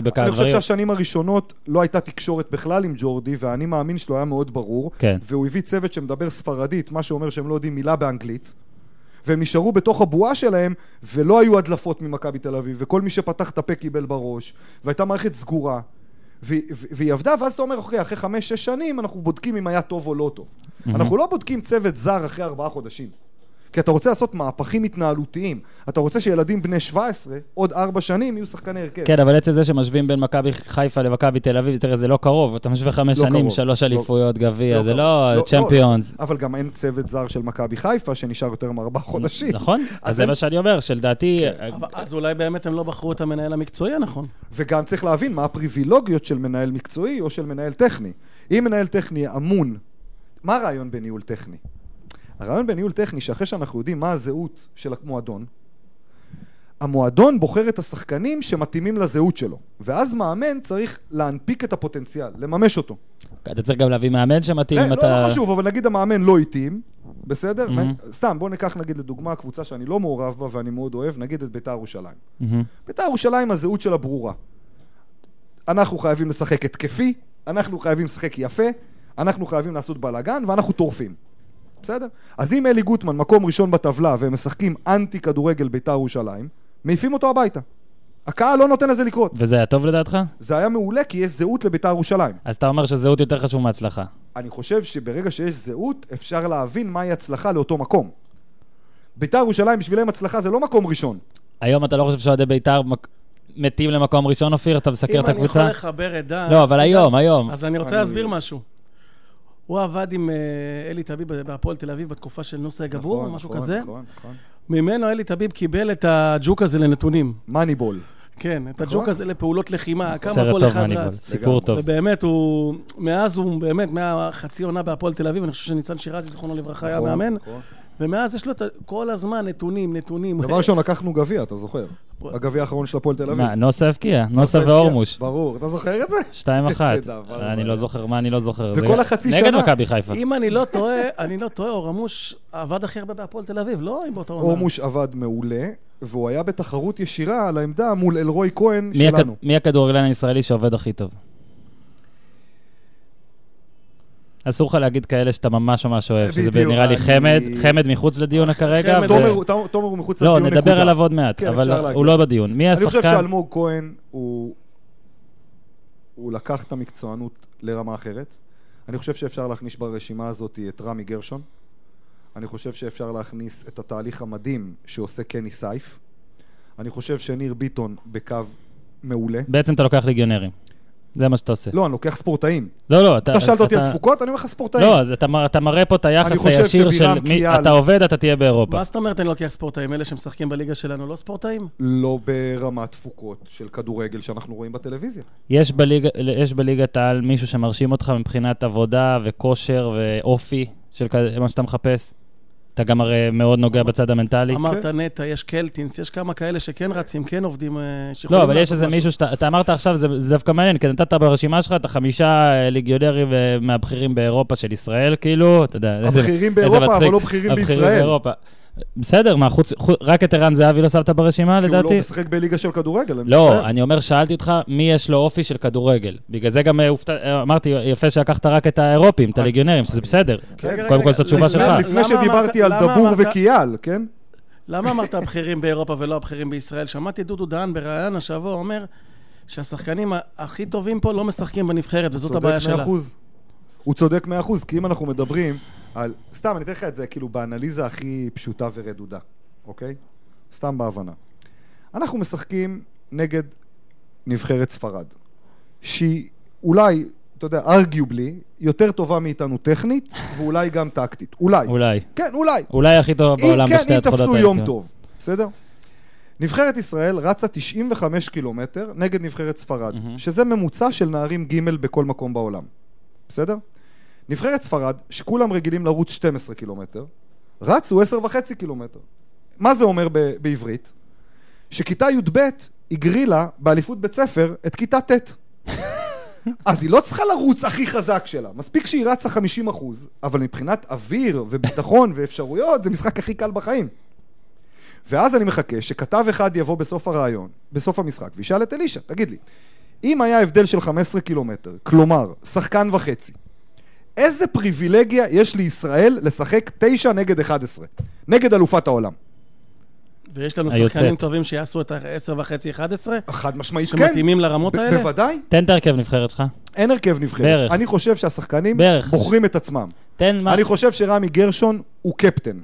בכלל. אני חושב דברים. שהשנים הראשונות לא הייתה תקשורת בכלל עם ג'ורדי, ואני מאמין שלו היה מאוד ברור, כן. והוא הביא צוות שמדבר ספרדית, מה שאומר שהם לא יודעים מילה באנגלית, והם נשארו בתוך הבועה שלהם, ולא היו הדלפות ממכבי תל אביב, וכל מי שפתח תפה קיבל בראש, והייתה מערכת סגורה. והיא עבדה, ואז אתה אומר, אוקיי, אחרי חמש, שש שנים אנחנו בודקים אם היה טוב או לא טוב. אנחנו לא בודקים צוות זר אחרי ארבעה חודשים. כי אתה רוצה לעשות מהפכים התנהלותיים. אתה רוצה שילדים בני שבע עשרה, עוד ארבע שנים, יהיו שחקני הרכב. כן, אבל עצם זה שמשווים בין מכבי חיפה למכבי תל אביב, תראה, זה לא קרוב. אתה משווה חמש שנים, שלוש אליפויות, גביע, זה לא צ'מפיונס. אבל גם אין צוות זר של מכבי חיפה שנשאר יותר מארבע חודשים. נכון, אז זה מה שאני אומר, שלדעתי... אז אולי באמת הם לא בחרו את המנהל המקצועי, נכון. וגם צריך להבין מה הפריבילוגיות של מנהל מקצועי או של מנהל טכני. אם מנהל טכני אמון, מה הרעיון בניהול טכני? הרעיון בניהול טכני שאחרי שאנחנו יודעים מה הזהות של המועדון, המועדון בוחר את השחקנים שמתאימים לזהות שלו, ואז מאמן צריך להנפיק את הפוטנציאל, לממש אותו. אתה צריך גם להביא מאמן שמתאים. לא, לא חשוב, אבל נגיד המאמן לא התאים, בסדר? סתם, בוא ניקח נגיד לדוגמה קבוצה שאני לא מעורב בה ואני מאוד אוהב, נגיד את בית"ר ירושלים. בית"ר ירושלים הזהות שלה ברורה. אנחנו חייבים לשחק התקפי, אנחנו חייבים לשחק יפה, אנחנו חייבים לעשות בלגן ואנחנו טורפים. בסדר? אז אם אלי גוטמן מקום ראשון בטבלה והם משחקים אנטי כדורגל בית"ר ירושלים, מעיפים אותו הביתה. הקהל לא נותן לזה לקרות. וזה היה טוב לדעתך? זה היה מעולה, כי יש זהות לבית"ר ירושלים. אז אתה אומר שזהות יותר חשוב מהצלחה. אני חושב שברגע שיש זהות אפשר להבין מהי הצלחה לאותו מקום. בית"ר ירושלים בשבילם הצלחה זה לא מקום ראשון. היום אתה לא חושב שעדי בית"ר מתים למקום ראשון, אופיר? אתה מסקר את הקבוצה? אם אני יכול לחבר עדיין. לא, אבל היום, היום. אז אני רוצה להסביר משהו. הוא עבד עם אלי טביב בהפועל תל אביב בתקופה של נוסי גבור או משהו כזה. ממנו אלי טביב קיבל את הג'וק הזה לנתונים. מניבול. כן, את הג'וק הזה לפעולות לחימה. כמה כל אחד רץ. סיפור טוב. ובאמת, מאז הוא באמת, מהחצי עונה בהפועל תל אביב, אני חושב שניצן שירזי, זכרונו לברכה, היה מאמן. ומאז יש לו כל הזמן נתונים, נתונים. דבר ראשון, לקחנו גביע, אתה זוכר? הגביע האחרון של הפועל תל אביב. נוסה הבקיע, נוסה ואורמוש. ברור, אתה זוכר את זה? שתיים אחת. אני לא זוכר, מה אני לא זוכר. וכל החצי שנה. נגד מכבי חיפה. אם אני לא טועה, אני לא טועה, אורמוש עבד הכי הרבה בהפועל תל אביב, לא עם באותה עונה. אורמוש עבד מעולה, והוא היה בתחרות ישירה על העמדה מול אלרוי כהן שלנו. מי הכדורגלן הישראלי שעובד הכי טוב? אסור לך להגיד כאלה שאתה ממש ממש אוהב, שזה נראה לי חמד, חמד מחוץ לדיון כרגע. תומר הוא מחוץ לדיון נקודה. לא, נדבר עליו עוד מעט, אבל הוא לא בדיון. מי השחקן? אני חושב שאלמוג כהן, הוא לקח את המקצוענות לרמה אחרת. אני חושב שאפשר להכניס ברשימה הזאת את רמי גרשון. אני חושב שאפשר להכניס את התהליך המדהים שעושה קני סייף. אני חושב שניר ביטון בקו מעולה. בעצם אתה לוקח לגיונרים. זה מה שאתה עושה. לא, אני לוקח ספורטאים. לא, לא. אתה שאלת אותי על תפוקות, אני אומר לך ספורטאים. לא, אז אתה מראה פה את היחס הישיר של מי אתה עובד, אתה תהיה באירופה. מה זאת אומרת אני לוקח ספורטאים? אלה שמשחקים בליגה שלנו לא ספורטאים? לא ברמת תפוקות של כדורגל שאנחנו רואים בטלוויזיה. יש בליגת העל מישהו שמרשים אותך מבחינת עבודה וכושר ואופי של מה שאתה מחפש? אתה גם הרי מאוד נוגע בצד המנטלי. אמרת נטה, יש קלטינס, יש כמה כאלה שכן רצים, כן עובדים. לא, אבל יש איזה מישהו שאתה אמרת עכשיו, זה דווקא מעניין, כי נתת ברשימה שלך את החמישה ליגיונרים מהבחירים באירופה של ישראל, כאילו, אתה יודע. הבחירים באירופה, אבל לא בחירים בישראל. בסדר, מה, רק את ערן זהבי לא שמת ברשימה, לדעתי? כי הוא לא משחק בליגה של כדורגל. לא, אני אומר, שאלתי אותך, מי יש לו אופי של כדורגל? בגלל זה גם אמרתי, יפה שלקחת רק את האירופים, את הליגיונרים, שזה בסדר. קודם כל, זאת התשובה שלך. לפני שדיברתי על דבור וקיאל, כן? למה אמרת הבחירים באירופה ולא הבחירים בישראל? שמעתי דודו דהן ברעיון השבוע, אומר שהשחקנים הכי טובים פה לא משחקים בנבחרת, וזאת הבעיה שלה. הוא צודק מאה אחוז, כי אם אנחנו מדברים על... סתם, אני אתן לך את זה כאילו באנליזה הכי פשוטה ורדודה, אוקיי? סתם בהבנה. אנחנו משחקים נגד נבחרת ספרד, שהיא אולי, אתה יודע, ארגיובלי, יותר טובה מאיתנו טכנית, ואולי גם טקטית. אולי. אולי. כן, אולי. אולי הכי טובה בעולם בשתי התחלות. כן, אם תפסו יום טוב. בסדר? נבחרת ישראל רצה תשעים וחמישה קילומטר נגד נבחרת ספרד, שזה ממוצע של נערים ג' בכל מקום בעולם. בסדר? נבחרת ספרד, שכולם רגילים לרוץ שנים עשר קילומטר, רצו עשר וחצי קילומטר. מה זה אומר ב- בעברית? שכיתה י"ב הגרילה באליפות בית ספר את כיתה ט'. אז היא לא צריכה לרוץ הכי חזק שלה. מספיק שהיא רצה חמישים אחוז, אבל מבחינת אוויר וביטחון ואפשרויות, זה משחק הכי קל בחיים. ואז אני מחכה שכתב אחד יבוא בסוף הרעיון, בסוף המשחק, וישאל את אלישה, תגיד לי, אם היה הבדל של חמישה עשר קילומטר, כלומר, שחקן וחצי, איזה פריבילגיה יש לישראל לשחק תשע נגד אחת עשרה, נגד אלופת העולם? ויש לנו שחקנים טובים שיעשו את עשר וחצי אחת עשרה? אחד משמעית, כן. שמתאימים לרמות האלה? בוודאי. תן את הרכב נבחרת שלך. אין הרכב נבחרת. אני חושב שהשחקנים בוחרים את עצמם. אני חושב שרמי גרשון הוא קפטן.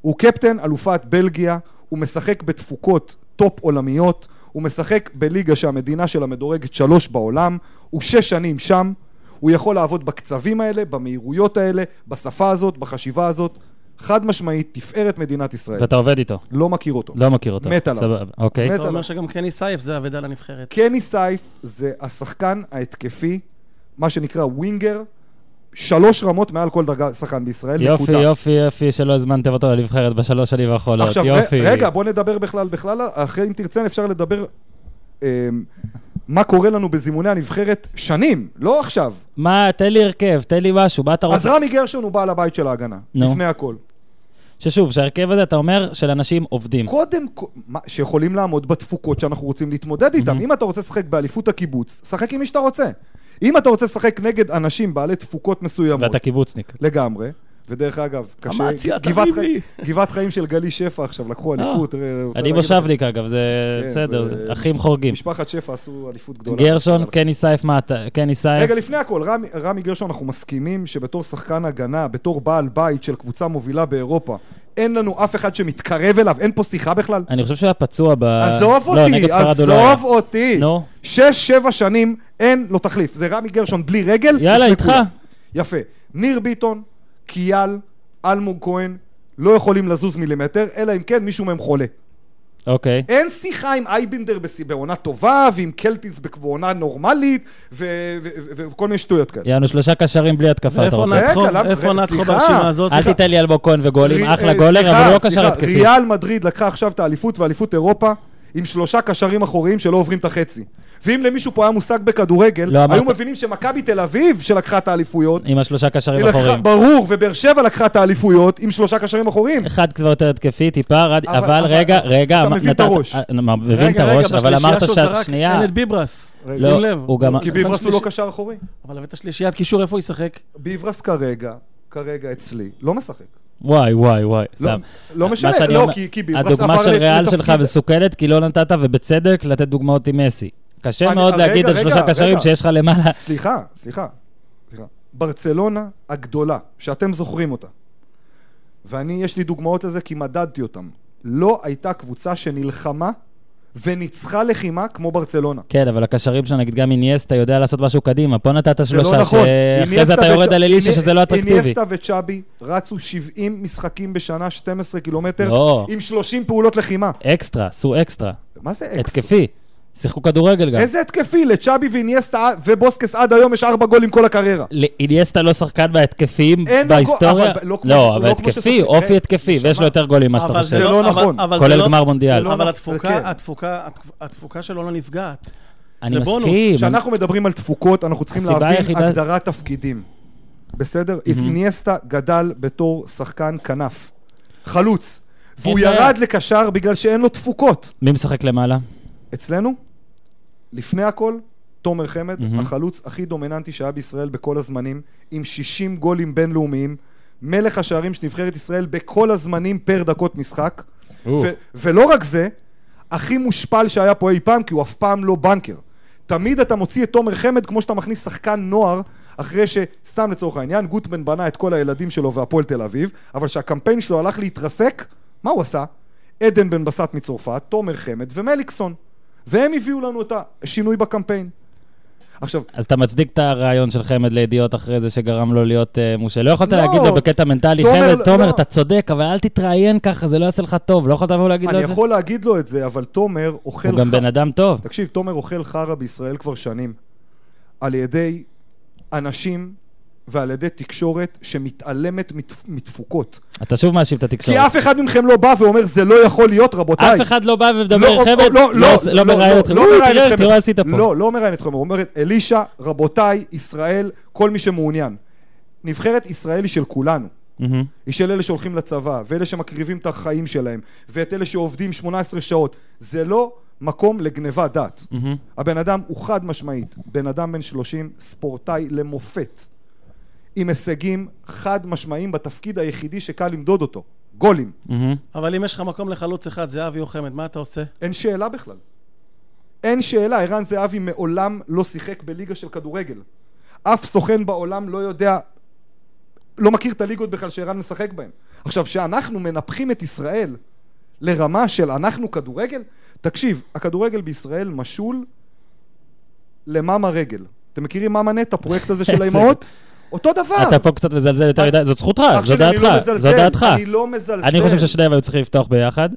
הוא קפטן אלופת בלגיה, הוא משחק בתפוקות טופ עולמיות, הוא משחק בליגה שהמדינה שלה מדורגת שלוש בעולם, הוא שש שנים שם, הוא יכול לעבוד בקצבים האלה, במהירויות האלה, בשפה הזאת, בחשיבה הזאת. חד משמעית, תפארת מדינת ישראל. ואתה עובד איתו. לא מכיר אותו. לא מכיר אותו. מת עליו. אוקיי. אתה אומר שגם קני סייף זה עבדה לנבחרת. קני סייף זה השחקן ההתקפי, מה שנקרא ווינגר, שלוש רמות מעל כל דרגה שחקן בישראל. יופי, נקודה. יופי, יופי, שלא הזמנתם אותו לנבחרת בשלוש שנים האחרונות. עכשיו, יופי. רגע, בוא נדבר בכלל, בכלל, אחרי אם תרצה אפשר לדבר... מה קורה לנו בזימוני הנבחרת שנים, לא עכשיו. מה, תן לי הרכב, תן לי משהו. אז רמי גרשון הוא בעל הבית של ההגנה, לפני הכל. ששוב, שהרכב הזה אתה אומר של אנשים עובדים. קודם כל, שיכולים לעמוד בתפוקות שאנחנו רוצים להתמודד איתם. אם אתה רוצה לשחק באליפות הקיבוץ, שחק עם מי שאתה רוצה. אם אתה רוצה לשחק נגד אנשים בעלי תפוקות מסוימות. ואתה קיבוצניק. לגמרי. ודרך אגב, קשה, גבעת חיים של גלי שפע עכשיו, לקחו אליפות. אני מושבניק אגב, זה בסדר, אחים חורגים. משפחת שפע עשו אליפות גדולה. גרשון, קני סייף, קני סייף. רגע, לפני הכל, רמי גרשון, אנחנו מסכימים שבתור שחקן הגנה, בתור בעל בית של קבוצה מובילה באירופה, אין לנו אף אחד שמתקרב אליו, אין פה שיחה בכלל. אני חושב שהיה פצוע ב... עזוב אותי, עזוב אותי. שש, שבע שנים, אין לו תחליף. זה רמי גרשון בלי רגל. יאללה, איתך. יפה. ניר ביטון. קיאל, אלמוג כהן, לא יכולים לזוז מילימטר, אלא אם כן מישהו מהם חולה. אוקיי. אין שיחה עם אייבינדר בעונה טובה, ועם קלטיס בעונה נורמלית, וכל מיני שטויות כאלה. יענו, שלושה קשרים בלי התקפה. איפה נתחו ברשימה הזאת? אל תיתן לי אלמוג כהן וגולים, אחלה גולר, אבל לא קשר התקפי. ריאל מדריד לקחה עכשיו את האליפות ואליפות אירופה, עם שלושה קשרים אחוריים שלא עוברים את החצי. ואם למישהו פה היה מושג בכדורגל, היו מבינים שמכבי תל אביב שלקחה את האליפויות. עם השלושה קשרים אחוריים. ברור, ובאר שבע לקחה את האליפויות עם שלושה קשרים אחוריים. אחד כבר יותר התקפי, טיפה, אבל רגע, רגע. אתה מבין את הראש. מבין את הראש, אבל אמרת שנייה. אין את ביברס, שים לב. כי ביברס הוא לא קשר אחורי. אבל הבאת שלישיית קישור, איפה הוא ישחק? ביברס כרגע, כרגע אצלי, לא משחק. וואי, וואי, וואי. לא משנה, לא, כי ביברס עבר... הדוגמה של ריאל שלך מסוכנת, כי לא נתת, ובצדק, לתת דוגמאות עם מסי. קשה מאוד להגיד את שלושה קשרים שיש לך למעלה. סליחה, סליחה. ברצלונה הגדולה, שאתם זוכרים אותה, ואני, יש לי דוגמאות לזה, כי מדדתי אותם. לא הייתה קבוצה שנלחמה וניצחה לחימה כמו ברצלונה. כן, אבל הקשרים שלנו, נגיד גם אינייסטה יודע לעשות משהו קדימה. פה נתת שלושה, שאחרי זה אתה יורד על אלישה שזה לא אטרקטיבי. אינייסטה וצ'אבי רצו שבעים משחקים בשנה, שנים עשר קילומטר, עם שלושים פעולות לחימה. אקסטרה, סו אקסטרה. מה זה אקסטרה? התקפי. שיחקו כדורגל גם. איזה התקפי? לצ'אבי ואינייסטה ובוסקס עד היום יש ארבע גולים כל הקריירה. אינייסטה לא שחקן בהתקפים בהיסטוריה? לא, אבל התקפי, אופי התקפי, ויש לו יותר גולים מה שאתה חושב. אבל זה לא נכון. כולל גמר מונדיאל. אבל התפוקה שלו לא נפגעת. אני מסכים. כשאנחנו מדברים על תפוקות, אנחנו צריכים להבין הגדרת תפקידים. בסדר? אינייסטה גדל בתור שחקן כנף. חלוץ. והוא ירד לקשר בגלל שאין לו תפוקות. מי משחק למעלה? אצלנו, לפני הכל, תומר חמד, mm-hmm. החלוץ הכי דומיננטי שהיה בישראל בכל הזמנים, עם שישים גולים בינלאומיים, מלך השערים שנבחרת ישראל בכל הזמנים פר דקות משחק, ו- ולא רק זה, הכי מושפל שהיה פה אי פעם, כי הוא אף פעם לא בנקר. תמיד אתה מוציא את תומר חמד כמו שאתה מכניס שחקן נוער, אחרי שסתם לצורך העניין, גוטמן בנה את כל הילדים שלו והפועל תל אביב, אבל שהקמפיין שלו הלך להתרסק, מה הוא עשה? עדן בן בסט מצרפת, תומר חמד ומליקסון. והם הביאו לנו את השינוי בקמפיין. עכשיו... אז אתה מצדיק את הרעיון של חמד לידיעות אחרי זה שגרם לו להיות מושל. לא יכולת להגיד לו בקטע מנטלי, חמד, תומר, אתה צודק, אבל אל תתראיין ככה, זה לא יעשה לך טוב. לא יכולת לבוא להגיד לו את זה? אני יכול להגיד לו את זה, אבל תומר אוכל... הוא גם בן אדם טוב. תקשיב, תומר אוכל חרה בישראל כבר שנים. על ידי אנשים... ועל ידי תקשורת שמתעלמת מתפוקות. אתה שוב מאשים את התקשורת. כי אף אחד מכם לא בא ואומר, זה לא יכול להיות, רבותיי. אף אחד לא בא ומדבר חמד, לא מראיין אתכם. תראו, עשית פה. לא, לא מראיין אתכם. הוא אומר, אלישה, רבותיי, ישראל, כל מי שמעוניין. נבחרת ישראל היא של כולנו. היא של אלה שהולכים לצבא, ואלה שמקריבים את החיים שלהם, ואת אלה שעובדים שמונה עשרה שעות. זה לא מקום לגניבה דת. הבן אדם הוא חד משמעית. בן אדם בן שלושים, ספורטאי למופת. עם הישגים חד משמעיים בתפקיד היחידי שקל למדוד אותו, גולים. אבל אם יש לך מקום לחלוץ אחד, זהבי או חמד, מה אתה עושה? אין שאלה בכלל. אין שאלה, ערן זהבי מעולם לא שיחק בליגה של כדורגל. אף סוכן בעולם לא יודע, לא מכיר את הליגות בכלל שערן משחק בהן. עכשיו, שאנחנו מנפחים את ישראל לרמה של אנחנו כדורגל, תקשיב, הכדורגל בישראל משול למאמה רגל. אתם מכירים מאמה נט, הפרויקט הזה של האימהות? אותו דבר. אתה פה קצת מזלזל יותר מדי, זאת זכותך, זו דעתך, זו דעתך. אני לא מזלזל. אני חושב ששניהם היו צריכים לפתוח ביחד,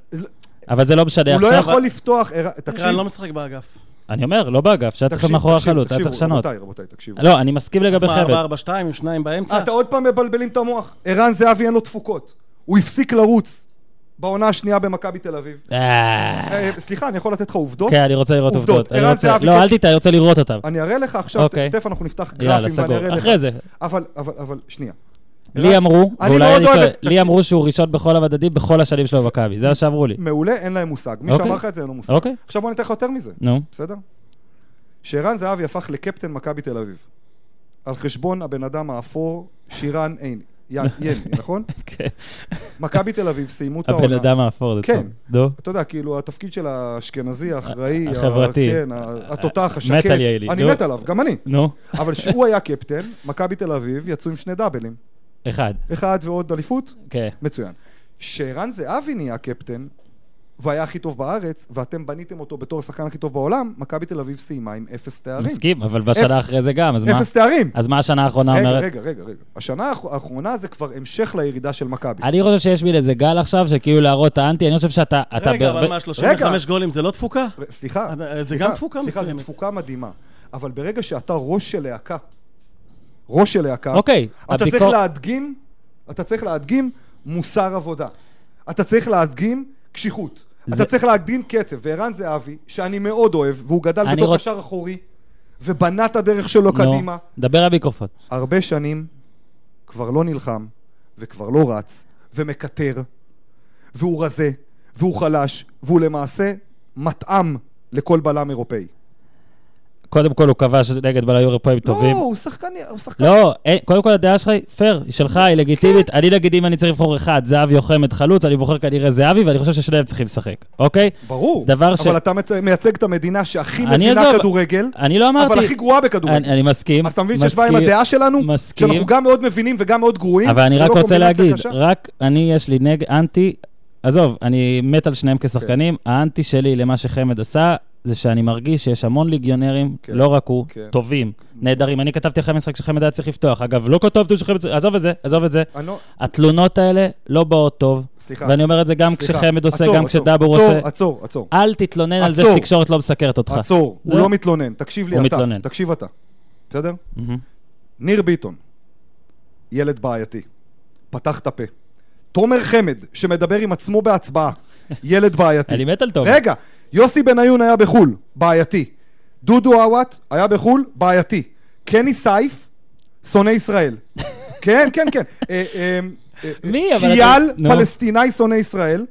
אבל זה לא משנה עכשיו. הוא לא יכול לפתוח, תקשיב. אני לא משחק באגף. אני אומר, לא באגף, שהיה צריך מאחורי החלוץ, היה צריך שנות. רבותיי, רבותיי, תקשיבו. לא, אני מסכים לגבי חבר. אז מה, ארבע ארבע שתיים עם שניים באמצע? אתה עוד פעם מבלבלים את המוח. ערן זהבי אין לו תפוקות. הוא הפסיק לרוץ בעונה השנייה במכבי תל אביב. סליחה, אני יכול לתת לך עובדות? כן, אני רוצה לראות עובדות. לא, אל תיתה, אני רוצה לראות אותם. אני אראה לך עכשיו, תכף אנחנו נפתח גרפים ואני אראה לך. אחרי זה. אבל, אבל, שנייה. לי אמרו, ואולי אני טועה, לי אמרו שהוא ראשון בכל המדדים, בכל השנים שלו במכבי. זה מה שאמרו לי. מעולה, אין להם מושג. מי שאמר לך את זה אין לו מושג. עכשיו בוא נתח יותר מזה. נו. בסדר? שערן זהבי הפך לקפטן מכבי תל אביב. על חשבון הבן אדם האפור, שירן עיני. יני, נכון? כן. מכבי תל אביב סיימו את העונה. הבן אדם האפור, זה טוב. כן. אתה יודע, כאילו, התפקיד של האשכנזי, האחראי, החברתי. כן, התותח, השקט. מת על יעלי. אני מת עליו, גם אני. נו. אבל שהוא היה קפטן, מכבי תל אביב יצאו עם שני דאבלים. אחד. אחד ועוד אליפות? כן. מצוין. שערן זהבי נהיה קפטן, והיה הכי טוב בארץ, ואתם בניתם אותו בתור השחקן הכי טוב בעולם, מכבי תל אביב סיימה עם אפס תארים. מסכים, אבל בשנה אחרי זה גם, אז מה? אפס תארים. אז מה השנה האחרונה אומרת? רגע, רגע, רגע. השנה האחרונה זה כבר המשך לירידה של מכבי. אני חושב שיש בי לזה גל עכשיו, שכאילו להראות את האנטי, אני חושב שאתה... רגע, אבל מה, שלושים וחמישה גולים זה לא תפוקה? סליחה. זה גם תפוקה מסוימת. סליחה, זה תפוקה מדהימה. אבל ברגע שאתה ראש של להקה, ראש של להקה, אתה צריך להדגים, אתה צריך להדגים מוסר עבודה. אתה צריך להדגים קשיחות. זה... אתה צריך להגדין קצב, וערן זהבי, שאני מאוד אוהב, והוא גדל בתור רוצ... קשר אחורי, ובנה את הדרך שלו no. קדימה. דבר הביקופות. הרבה שנים כבר לא נלחם, וכבר לא רץ, ומקטר, והוא רזה, והוא חלש, והוא למעשה מתאם לכל בלם אירופאי. קודם כל הוא קבע שנגד בלם אירופאים טובים. לא, הוא שחקן, הוא שחקן. לא, קודם כל הדעה שלך, פייר, שלך היא לגיטימית. אני נגיד אם אני צריך לבחור אחד, זהבי או חמד חלוץ, אני בוחר כנראה זהבי, ואני חושב ששניהם צריכים לשחק. אוקיי? ברור. אבל אתה מייצג את המדינה שהכי מבינה כדורגל, אבל הכי גרועה בכדורגל. אני מסכים. אז אתה מבין שיש בה עם הדעה שלנו, שאנחנו גם מאוד מבינים וגם מאוד גרועים. אבל אני רק רוצה להגיד, רק אני יש לי נגד אנטי, עזוב, אני מת על שניהם כשחקנים, האנטי שלי למה שחמד עשה זה שאני מרגיש שיש המון ליגיונרים, כן, לא רק הוא, כן. טובים, נהדרים. אני כתבתי לך משחק שחמד היה צריך לפתוח. אגב, לא כתבתי שחמד צריך... עזוב את זה, עזוב את זה. לא... התלונות האלה לא באות טוב. סליחה. ואני אומר את זה גם סליחה. כשחמד עושה, עצור, גם עצור, כשדאבור עצור, עושה. עצור, עצור. אל תתלונן עצור. על זה שתקשורת לא מסקרת אותך. עצור, זה... הוא לא מתלונן. תקשיב לי אתה. מתלונן. תקשיב אתה. בסדר? Mm-hmm. ניר ביטון, ילד בעייתי, פתח את הפה. תומר חמד, שמדבר עם עצמו בהצבעה, ילד בעייתי. אני מת על תומר. רגע, יוסי בניון היה בחול, בעייתי. דודו אוואט היה בחול, בעייתי. קני סייף, שונא ישראל. כן, כן, כן. מי? קייל, פלסטיני, שונא ישראל.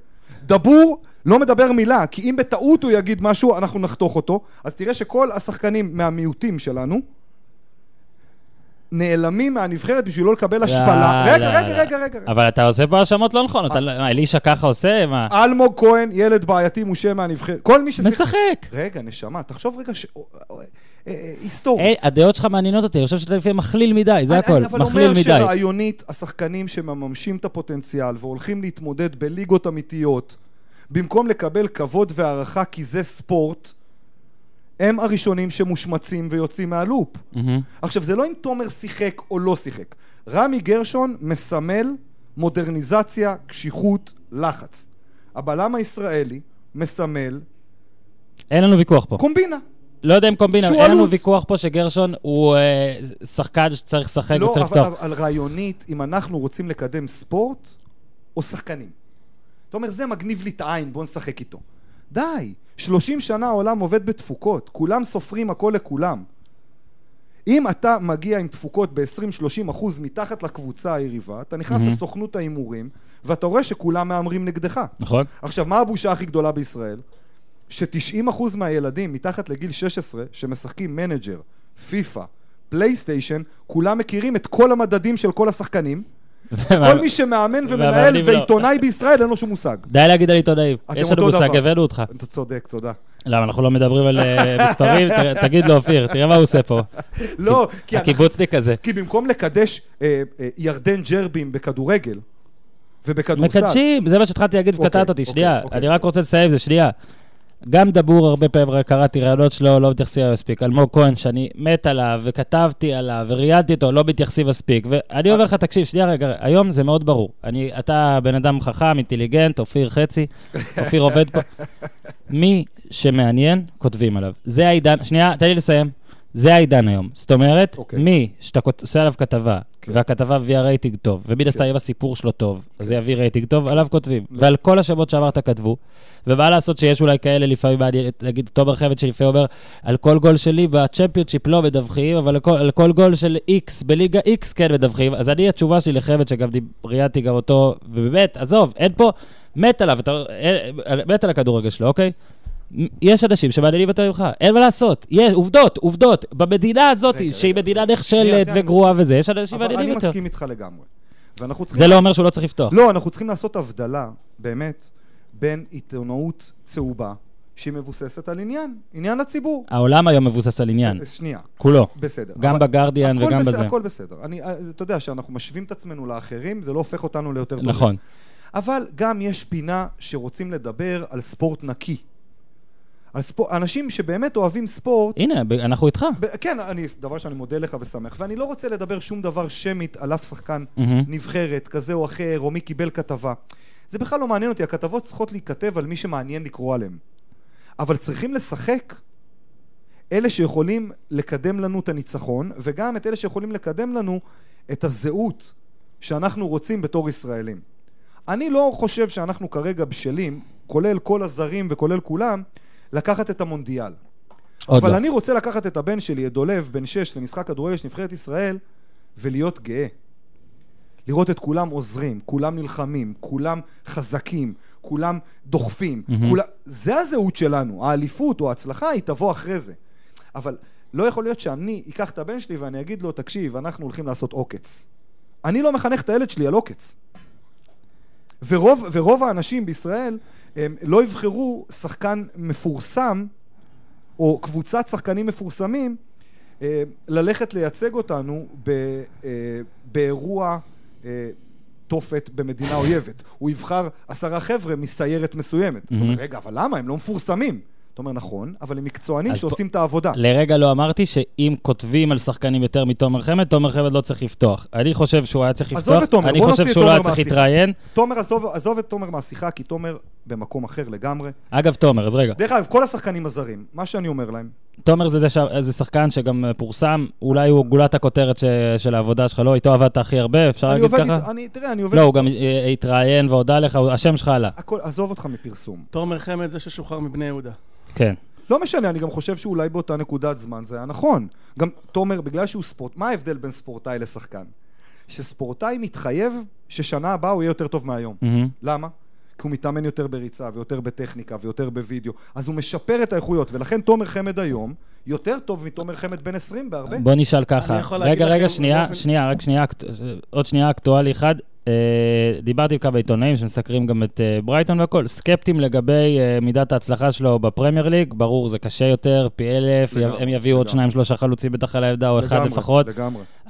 דבור, לא מדבר מילה, כי אם בטעות הוא יגיד משהו, אנחנו נחתוך אותו. אז תראה שכל השחקנים מהמיעוטים שלנו, נעלמים מהנבחרת בשביל לא לקבל השפלה. רגע, רגע, רגע, רגע. אבל אתה עושה פה השמות לא נכון. אלישה ככה עושה, מה? אלמוג כהן, ילד בעייתי, מושה מהנבחרת. כל מי שזה... משחק. רגע, נשמה, תחשוב רגע ש... היסטורית. הדעות שלך מעניינות אותי. אני חושב שאתה לפעמים מכליל מדי, זה הכל. אבל אומר שרעיונית, השחקנים שמממשים את הפוטנציאל והולכים להתמודד בליגות אמיתיות, במקום לקבל כבוד והערכה כי זה ספורט, הם הראשונים שמושמצים ויוצאים מהלופ. Mm-hmm. עכשיו, זה לא אם תומר שיחק או לא שיחק. רמי גרשון מסמל מודרניזציה, קשיחות, לחץ. הבלם הישראלי מסמל... אין לנו ויכוח פה. קומבינה. לא יודע אם קומבינה, אין לנו ויכוח פה שגרשון הוא אה, שחקן שצריך לשחק לא, וצריך לפתוח. לא, אבל רעיונית, אם אנחנו רוצים לקדם ספורט או שחקנים. תומר, זה מגניב לי את העין, בוא נשחק איתו. די, שלושים שנה העולם עובד בתפוקות, כולם סופרים הכל לכולם. אם אתה מגיע עם תפוקות ב-עשרים שלושים אחוז מתחת לקבוצה היריבה, אתה נכנס mm-hmm. לסוכנות האימורים, ואתה רואה שכולם מאמרים נגדך. נכון. עכשיו, מה הבושה הכי גדולה בישראל? ש-תשעים אחוז מהילדים מתחת לגיל שש עשרה, שמשחקים מנג'ר, פיפה, פלייסטיישן, כולם מכירים את כל המדדים של כל השחקנים, כל מי שמאמן ומנהל ועיתונאי בישראל אין לו שום מושג. די להגיד על עיתונאים, יש לנו מושג, הבאנו אותך. אתה צודק, תודה. למה, אנחנו לא מדברים על מספרים? תגיד לו, אופיר, תראה מה הוא עושה פה. לא, הקיבוצניק הזה. כי במקום לקדש ירדן ג'רבים בכדורגל, ובכדורסל. מקדשים, זה מה שהתחלתי להגיד וקטעת אותי, שנייה. אני רק רוצה לסיים, זה שנייה. גם דבור הרבה פעמים קראתי רעיונות שלו, לא מתייחסים מספיק. אלמוג כהן, שאני מת עליו, וכתבתי עליו, וריאלתי אותו, לא מתייחסים מספיק. ואני אומר לך, תקשיב, שנייה רגע, היום זה מאוד ברור. אני, אתה בן אדם חכם, אינטליגנט, אופיר חצי, אופיר עובד פה. מי שמעניין, כותבים עליו. זה העידן, שנייה, תן לי לסיים. זה העידן היום. זאת אומרת, מי שאתה עושה עליו כתבה, והכתבה הביאה רייטינג טוב, ומן הסתם הסיפור שלו טוב, אז זה יביא רייטינג טוב, עליו כותבים. ועל כל השמות שאמרת כתבו, ומה לעשות שיש אולי כאלה לפעמים, נגיד, תומר חבד שלפעמים אומר, על כל גול שלי בצ'מפיונשיפ לא מדווחים, אבל על כל גול של איקס בליגה איקס כן מדווחים, אז אני התשובה שלי לחבד שגם דיברתי גם אותו, ובאמת, עזוב, אין פה, מת עליו, מת על הכדורגל שלו, אוקיי? יש אנשים שמעניינים יותר ממך, אין מה לעשות, יש עובדות, עובדות, במדינה הזאת שהיא מדינה נכשלת וגרועה וזה, יש אנשים מעניינים יותר. אבל אני מסכים איתך לגמרי. זה לא אומר שהוא לא צריך לפתוח. לא, אנחנו צריכים לעשות הבדלה, באמת, בין עיתונאות צהובה, שהיא מבוססת על עניין, עניין לציבור. העולם היום מבוסס על עניין. שנייה. כולו. בסדר. גם בגרדיאן וגם בזה. הכל בסדר. אתה יודע שאנחנו משווים את עצמנו לאחרים, זה לא הופך אותנו ליותר טובים. נכון. אבל גם יש פינה שרוצים לדבר על ספורט נקי. אנשים שבאמת אוהבים ספורט... הנה, אנחנו איתך. כן, דבר שאני מודה לך ושמח, ואני לא רוצה לדבר שום דבר שמית על אף שחקן נבחרת, כזה או אחר, או מי קיבל כתבה. זה בכלל לא מעניין אותי, הכתבות צריכות להיכתב על מי שמעניין לקרוא עליהם. אבל צריכים לשחק אלה שיכולים לקדם לנו את הניצחון, וגם את אלה שיכולים לקדם לנו את הזהות שאנחנו רוצים בתור ישראלים. אני לא חושב שאנחנו כרגע בשלים, כולל כל הזרים וכולל כולם, לקחת את המונדיאל. אבל לא. אני רוצה לקחת את הבן שלי, את דולב, בן שש, למשחק כדורגל נבחרת ישראל, ולהיות גאה. לראות את כולם עוזרים, כולם נלחמים, כולם חזקים, כולם דוחפים. Mm-hmm. כול... זה הזהות שלנו. האליפות או ההצלחה היא תבוא אחרי זה. אבל לא יכול להיות שאני אקח את הבן שלי ואני אגיד לו, תקשיב, אנחנו הולכים לעשות עוקץ. אני לא מחנך את הילד שלי על עוקץ. ורוב, ורוב האנשים בישראל... הם לא יבחרו שחקן מפורסם, או קבוצת שחקנים מפורסמים, ללכת לייצג אותנו באירוע תופת במדינה אויבת. הוא יבחר עשרה חבר'ה מסיירת מסוימת. אתה אומר, רגע, אבל למה? הם לא מפורסמים. אתה אומר, נכון, אבל הם מקצוענים שעושים את העבודה. לרגע לא אמרתי שאם כותבים על שחקנים יותר מתומר חמד, תומר חמד לא צריך לפתוח. אני חושב שהוא היה צריך לפתוח, אני חושב שהוא לא היה צריך להתראיין. תומר, עזוב את תומר מהשיחה, כי תומר במקום אחר לגמרי. אגב, תומר, אז רגע. דרך אגב, כל השחקנים הזרים, מה שאני אומר להם. תומר זה שחקן שגם פורסם, אולי הוא גולת הכותרת של העבודה שלך, לא, איתו עבדת הכי הרבה, אפשר להגיד ככה? תראה, אני עובד... לא, הוא גם התראיין והודע לך, השם שלך עלה. עזוב אותך מפרסום. תומר חמד זה ששוחרר מבני יהודה. כן. לא משנה, אני גם חושב שאולי באותה נקודת זמן זה היה נכון. גם תומר, בגלל שהוא ספורט, מה ההבדל בין ספורטאי לשחקן? שספורטאי מתחייב ששנה הבאה הוא יהיה יותר טוב מהיום. למה? כי הוא מתאמן יותר בריצה ויותר בטכניקה ויותר בווידאו, אז הוא משפר את האיכויות, ולכן תומר חמד היום יותר טוב מתומר חמד בן עשרים בהרבה. בוא נשאל ככה, רגע רגע שנייה, שנייה, רק שנייה, עוד שנייה אקטואלי אחד, דיברתי עם כמה עיתונאים שמסקרים גם את ברייטון והכל, סקפטים לגבי מידת ההצלחה שלו בפרמייר ליג, ברור זה קשה יותר, פי אלף, הם יביאו עוד שניים שלושה חלוצים בטח על העבדה או אחד לפחות.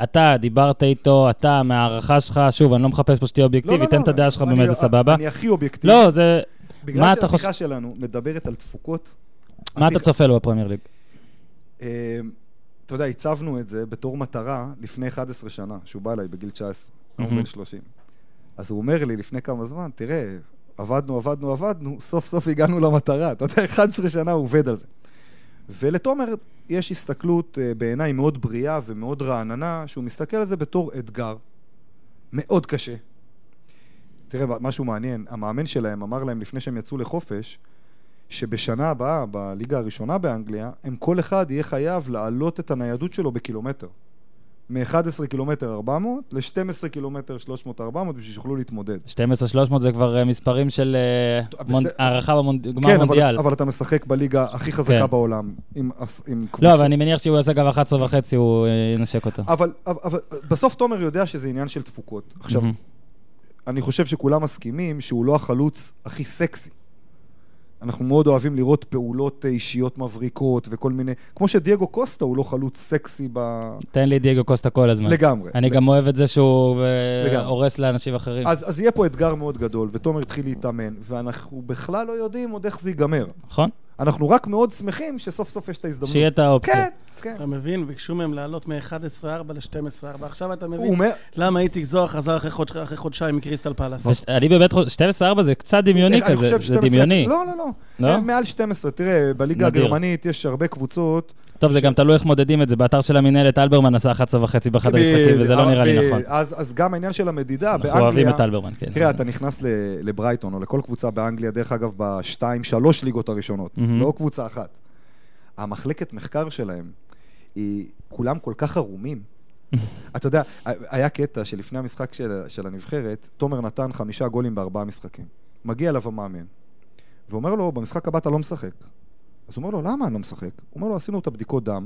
אתה דיברת איתו, אתה מהערכה שלך, שוב אני לא מחפש פה שתהיה אובייקטיבי, תן את הדעה שלך באמת זה סבבה. אני הכי אובייקטיבי. לא, זה... בגלל שהשיחה שלנו מדברת על תפוקות. מה אתה צופה לו בפרמייר ליג? אתה יודע, הצבנו את זה בתור מטרה לפני אחת עשרה שנה, שהוא בא אליי בגיל תשע עשרה, הוא בן שלושים. אז הוא אומר לי לפני כמה זמן, תראה, עבדנו, עבדנו, עבדנו, סוף סוף הגענו למטרה. אתה יודע, אחת עשרה שנה הוא עובד על זה. ולתומר יש הסתכלות בעיניי מאוד בריאה ומאוד רעננה, שהוא מסתכל על זה בתור אתגר מאוד קשה. תראה, משהו מעניין, המאמן שלהם אמר להם לפני שהם יצאו לחופש, שבשנה הבאה, בליגה הראשונה באנגליה, הם כל אחד יהיה חייב לעלות את הניידות שלו בקילומטר. מ-אחד עשר קילומטר ארבע מאות ל-שתים עשרה קילומטר שלוש מאות ארבע מאות, בשביל שיוכלו להתמודד. שתים עשרה שלוש מאות זה כבר מספרים של הערכה בגמר מונדיאל. כן, אבל אתה משחק בליגה הכי חזקה בעולם. לא, אבל אני מניח שהוא יעשה גם אחת עשרה וחצי, הוא ינשק אותה. אבל בסוף תומר יודע שזה עניין של תפוקות. עכשיו, אני חושב שכולם מסכימים שהוא לא החלוץ הכי סקסי. אנחנו מאוד אוהבים לראות פעולות אישיות מבריקות וכל מיני, כמו שדייגו קוסטה הוא לא חלוץ סקסי ב... תן לי דייגו קוסטה כל הזמן. לגמרי. אני גם אוהב את זה שהוא הורס לאנשים אחרים. אז יהיה פה אתגר מאוד גדול, ותומר התחיל להתאמן, ואנחנו בכלל לא יודעים עוד איך זה ייגמר. נכון. אנחנו רק מאוד שמחים שסוף סוף יש את ההזדמנות. שיהיה את האופציה. כן, כן. אתה מבין, ביקשו מהם לעלות מ-אחד עשר ארבע ל-שתים עשרה ארבע. עכשיו אתה מבין למה איציק זוהר חזר אחרי חודשיים מקריסטל פלאס. אני באמת, שתים עשרה ארבע זה קצת דמיוני כזה, זה דמיוני. לא, לא, לא. מעל שתים עשרה, תראה, בליגה הגרמנית יש הרבה קבוצות. טוב, זה גם תלוי איך מודדים את זה. באתר של המנהלת, אלברמן עשה אחת עשרה וחצי באחד המשחקים, וזה לא נראה לי נכון. אז גם העניין של המדידה, באנגליה... אנחנו אוהבים את אלברמן, כן. תראה, אתה נכנס לברייטון, או לכל קבוצה באנגליה, דרך אגב, בשתיים, שלוש ליגות הראשונות, לא קבוצה אחת. המחלקת מחקר שלהם, כולם כל כך ערומים. אתה יודע, היה קטע שלפני המשחק של הנבחרת, תומר נתן חמישה גולים בארבעה משחקים. מגיע אליו המאמן, ואומר לו, במשחק הבא אתה לא משחק. אז הוא אומר לו, למה אני לא משחק? הוא אומר לו, עשינו את הבדיקות דם,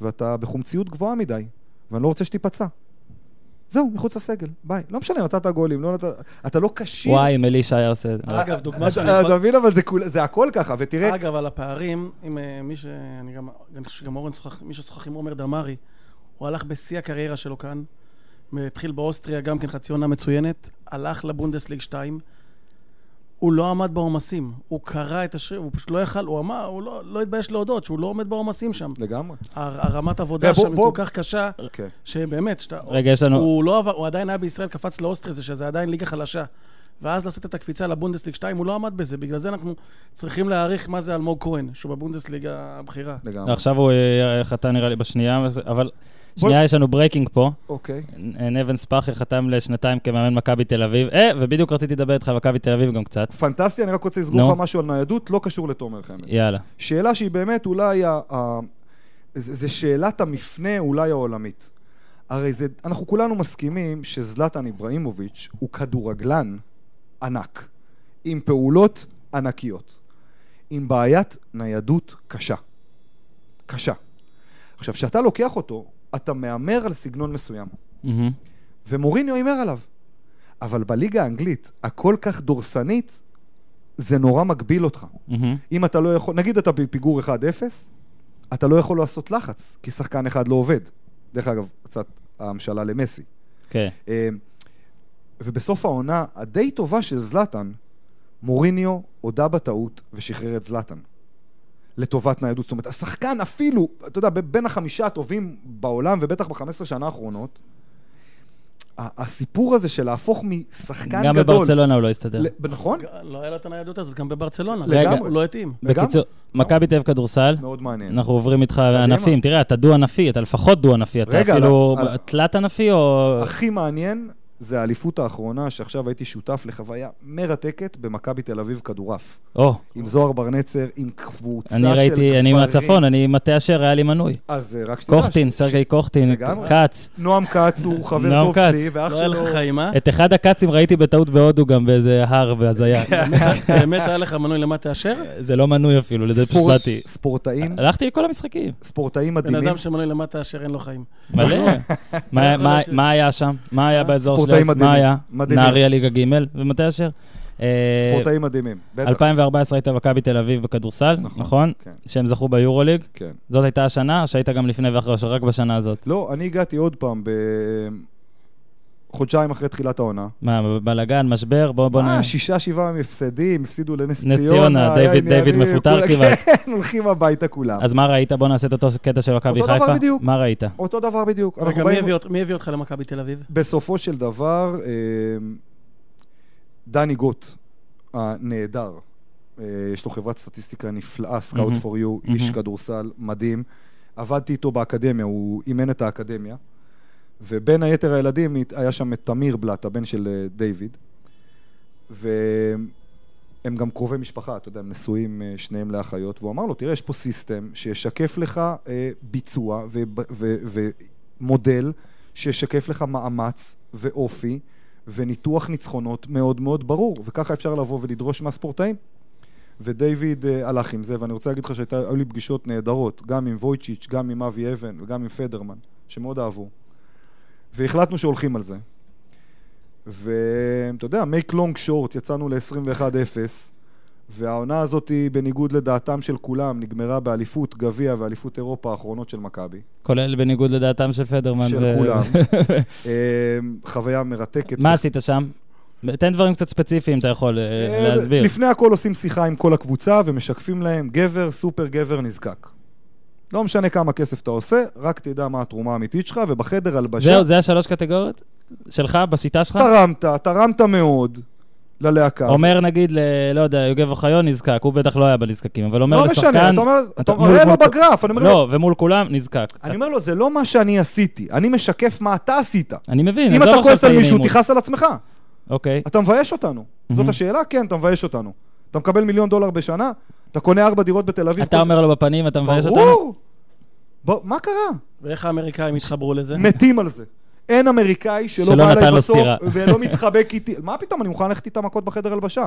ואתה בחומציות גבוהה מדי, ואני לא רוצה שתיפצע. זהו, מחוץ הסגל, ביי. לא משנה, נתת גולים, לא נתת... אתה לא קשיר. וואי, אם אלישה היה עושה את זה. אגב, דוגמה שאני... אתה מבין, אבל זה הכל ככה, ותראה... אגב, על הפערים, עם מי ש... אני חושב שגם אורן שוחח, מי ששוחח עם עומר דמרי, הוא הלך בשיא הקריירה שלו כאן, התחיל באוסטריה, גם כן חצי עונה מצוינת, הלך לבונדסליג שתיים, הוא לא עמד בעומסים, הוא קרא את השיר, הוא פשוט לא יכל, הוא אמר, הוא לא, לא התבייש להודות, שהוא לא עומד בעומסים שם. לגמרי. הרמת עבודה שם היא כל כך קשה, שבאמת, הוא עדיין היה בישראל, קפץ לאוסטריה, שזה עדיין ליגה חלשה, ואז לעשות את הקפיצה לבונדסליג שתיים, הוא לא עמד בזה, בגלל זה אנחנו צריכים להעריך מה זה אלמוג כהן, שהוא בבונדסליג הבחירה. לגמרי. עכשיו הוא חתם נראה לי בשנייה, אבל... שנייה, יש לנו ברייקינג פה. אוקיי. נבן ספאחי חתם לשנתיים כמאמן מכבי תל אביב. אה, ובדיוק רציתי לדבר איתך על מכבי תל אביב גם קצת. פנטסטי, אני רק רוצה לסגור לך משהו על ניידות, לא קשור לתומר חמד. יאללה. שאלה שהיא באמת אולי, זה שאלת המפנה אולי העולמית. הרי זה, אנחנו כולנו מסכימים שזלטן איברהימוביץ' הוא כדורגלן ענק, עם פעולות ענקיות, עם בעיית ניידות קשה. קשה. עכשיו, שאתה לוקח אותו, אתה מאמר על סגנון מסוים. Mm-hmm. ומוריניו יאמר עליו. אבל בליגה האנגלית, הכל כך דורסנית, זה נורא מגביל אותך. Mm-hmm. אם אתה לא יכול, נגיד אתה בפיגור אחד אפס, אתה לא יכול לעשות לחץ, כי שחקן אחד לא עובד. דרך אגב, קצת המשלה למסי. כן. Okay. ובסוף העונה, הדי טובה של זלטן, מוריניו הודה בטעות ושחרר את זלטן. לטובת ניידות. זאת אומרת, השחקן אפילו, אתה יודע, בין החמישה הטובים בעולם, ובטח ב-חמש עשרה שנה האחרונות, הסיפור הזה של להפוך משחקן גדול... גם בברצלונה הוא לא הסתדר. נכון? לא היה לו את הניידות הזאת, גם בברצלונה. לגמרי. לא התאים. בקיצור, מכבי תל אביב כדורסל. מאוד מעניין. אנחנו עוברים איתך ענפים. תראה, אתה דו-ענפי, אתה לפחות דו-ענפי. אתה אפילו תלת-ענפי או... הכי מעניין זה האליפות האחרונה, שעכשיו הייתי שותף לחוויה מרתקת במכבי תל אביב כדורף. או. עם זוהר ברנצר, עם קבוצה של... אני ראיתי, אני מהצפון, אני מתי אשר, היה לי מנוי. אז רק שתדע... קוחטין, סרגי קוחטין, קץ. נועם קץ הוא חבר טוב שלי, ואח שלו... לא היה לך חיימה? את אחד הקצים ראיתי בטעות בהודו גם באיזה הר והזיה. באמת היה לך מנוי למתי אשר? זה לא מנוי אפילו, לזה פשוטתי. ספורטאים? הלכתי לכל המשחקים. ספורטאים מדהימים. בן אדם שמנוי למתי אשר אין לו חיים. מלא. מה היה שם? מה היה באזור של מאיה, נעריה ליגה ג' ומתי אשר? ספורטאים מדהימים. אלפיים וארבע עשרה הייתה מכבי תל אביב בכדורסל, נכון? שהם זכו ביורוליג. זאת הייתה השנה, שהיית גם לפני ואחרי, שרק בשנה הזאת. לא, אני הגעתי עוד פעם בחודשיים אחרי תחילת העונה. מה, בלגן, משבר? מה, שישה, שבעה הם הפסדים, הפסידו לנס ציונה. דיוויד מפוטר כבר. כן, הולכים הביתה כולם. אז מה ראית? בוא נעשה את אותו קטע של מכבי חיפה. אותו דבר בדיוק. מה ראית? אותו דבר בדיוק. רגע, מי הביא אותך למכבי תל אביב? בסופו של דבר, דני גוט, הנהדר, יש לו חברת סטטיסטיקה נפלאה, סקאוט פור יו, איש כדורסל מדהים. עבדתי איתו באקדמיה, הוא אימן את האקדמיה. ובין היתר הילדים היה שם את תמיר בלט, הבן של דיוויד, והם גם קרובי משפחה, אתה יודע, הם נשואים שניהם לאחיות, והוא אמר לו, תראה, יש פה סיסטם שישקף לך ביצוע מודל שישקף לך מאמץ ואופי וניתוח ניצחונות מאוד מאוד ברור, וככה אפשר לבוא ולדרוש מהספורטאים. ודייוויד הלך עם זה, ואני רוצה להגיד לך שהיו לי פגישות נהדרות, גם עם וויצ'יץ', גם עם אבי אבן וגם עם פדרמן, שמאוד אהבו, והחלטנו שהולכים על זה. ואתה יודע, make long short, יצאנו ל-עשרים ואחת אפס, והעונה הזאת היא בניגוד לדעתם של כולם, נגמרה באליפות גביה ואליפות אירופה האחרונות של מכבי. כולל בניגוד לדעתם של פדרמן. של ו... כולם. חוויה מרתקת. מה עשית שם? תן דברים קצת ספציפיים, אתה יכול להסביר. לפני הכל עושים שיחה עם כל הקבוצה ומשקפים להם גבר, סופר גבר נזקק. לא משנה כמה כסף אתה עושה, רק תדע מה התרומה האמיתית שלך, ובחדר הלבשה... זהו, זה השלוש קטגוריות שלך, בשיטה שלך? תרמת, תרמת מאוד ללהקה. אומר נגיד, ל... לא יודע, יוגב אוחיון נזקק, הוא בטח לא היה בנזקקים, אבל אומר לא לשחקן... משנה, אתה אומר, אתה... אתה... מול... מול... בגרף, אני אומר לא, לו... ומול כולם נזקק. אני אומר לו, זה לא מה שאני עשיתי, אני משקף מה אתה עשית. אני מבין. אם אתה כועס על מישהו, תיחס על עצמך. אוקיי. אתה מבייש אותנו. זאת השאלה? כן, אתה מבייש אותנו. אתה מקבל מיליון דולר בשנה, אתה קונה ארבע דירות בתל אביב. אתה אומר לו בפנים, אתה מבייש אותנו. מה קרה? ואיך האמריקאים התחברו לזה? מתים על זה. אין אמריקאי שלא בא אליי בסוף, ולא מתחבק איתי. מה פתאום? אני מוכן ללכת איתה מכות בחדר הלבשה.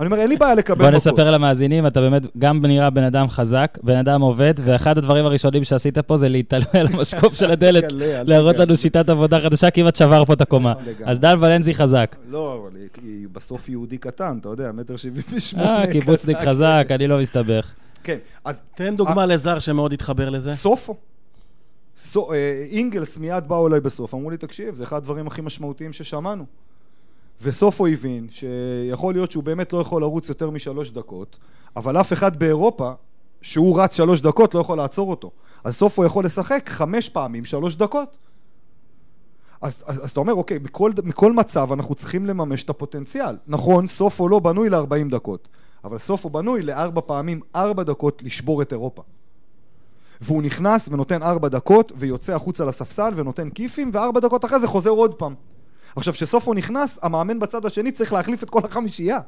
אני אומר, אין לי בעיה לקבל מכות. בוא נספר למאזינים, אתה באמת גם נראה בן אדם חזק, בן אדם עובד, ואחד הדברים הראשונים שעשית פה זה להתעלם על המשקוף של הדלת, להראות לנו שיטת עבודה חדשה, כמעט שבר פה את הקומה. אז דן ולנזי חזק. לא, אבל בסוף יהודי קטן, אתה יודע, מטר שבעים ושמונה. אה, קיבוצניק חזק, אני לא מסתבך. כן, אז תן דוגמה לזר שמאוד התחבר לזה. סופו. אינגלס מיד באו אליי בסוף, אמרו לי תקשיב, זה אחד הדברים הכי משמעותיים ששמענו, וסוף הוא הבין שיכול להיות שהוא באמת לא יכול לרוץ יותר משלוש דקות, אבל אף אחד באירופה שהוא רץ שלוש דקות לא יכול לעצור אותו, אז סוף הוא יכול לשחק חמש פעמים שלוש דקות. אז, אז, אז אתה אומר אוקיי, מכל, מכל מצב אנחנו צריכים לממש את הפוטנציאל. נכון, סוף הוא לא בנוי ל-ארבעים דקות, אבל סוף הוא בנוי ל-ארבע פעמים ארבע דקות לשבור את אירופה, והוא נכנס ונותן ארבע דקות, ויוצא החוצה לספסל ונותן כיפים, וארבע דקות אחרי זה חוזר עוד פעם. עכשיו, כשסוף הוא נכנס, המאמן בצד השני צריך להחליף את כל החמישייה.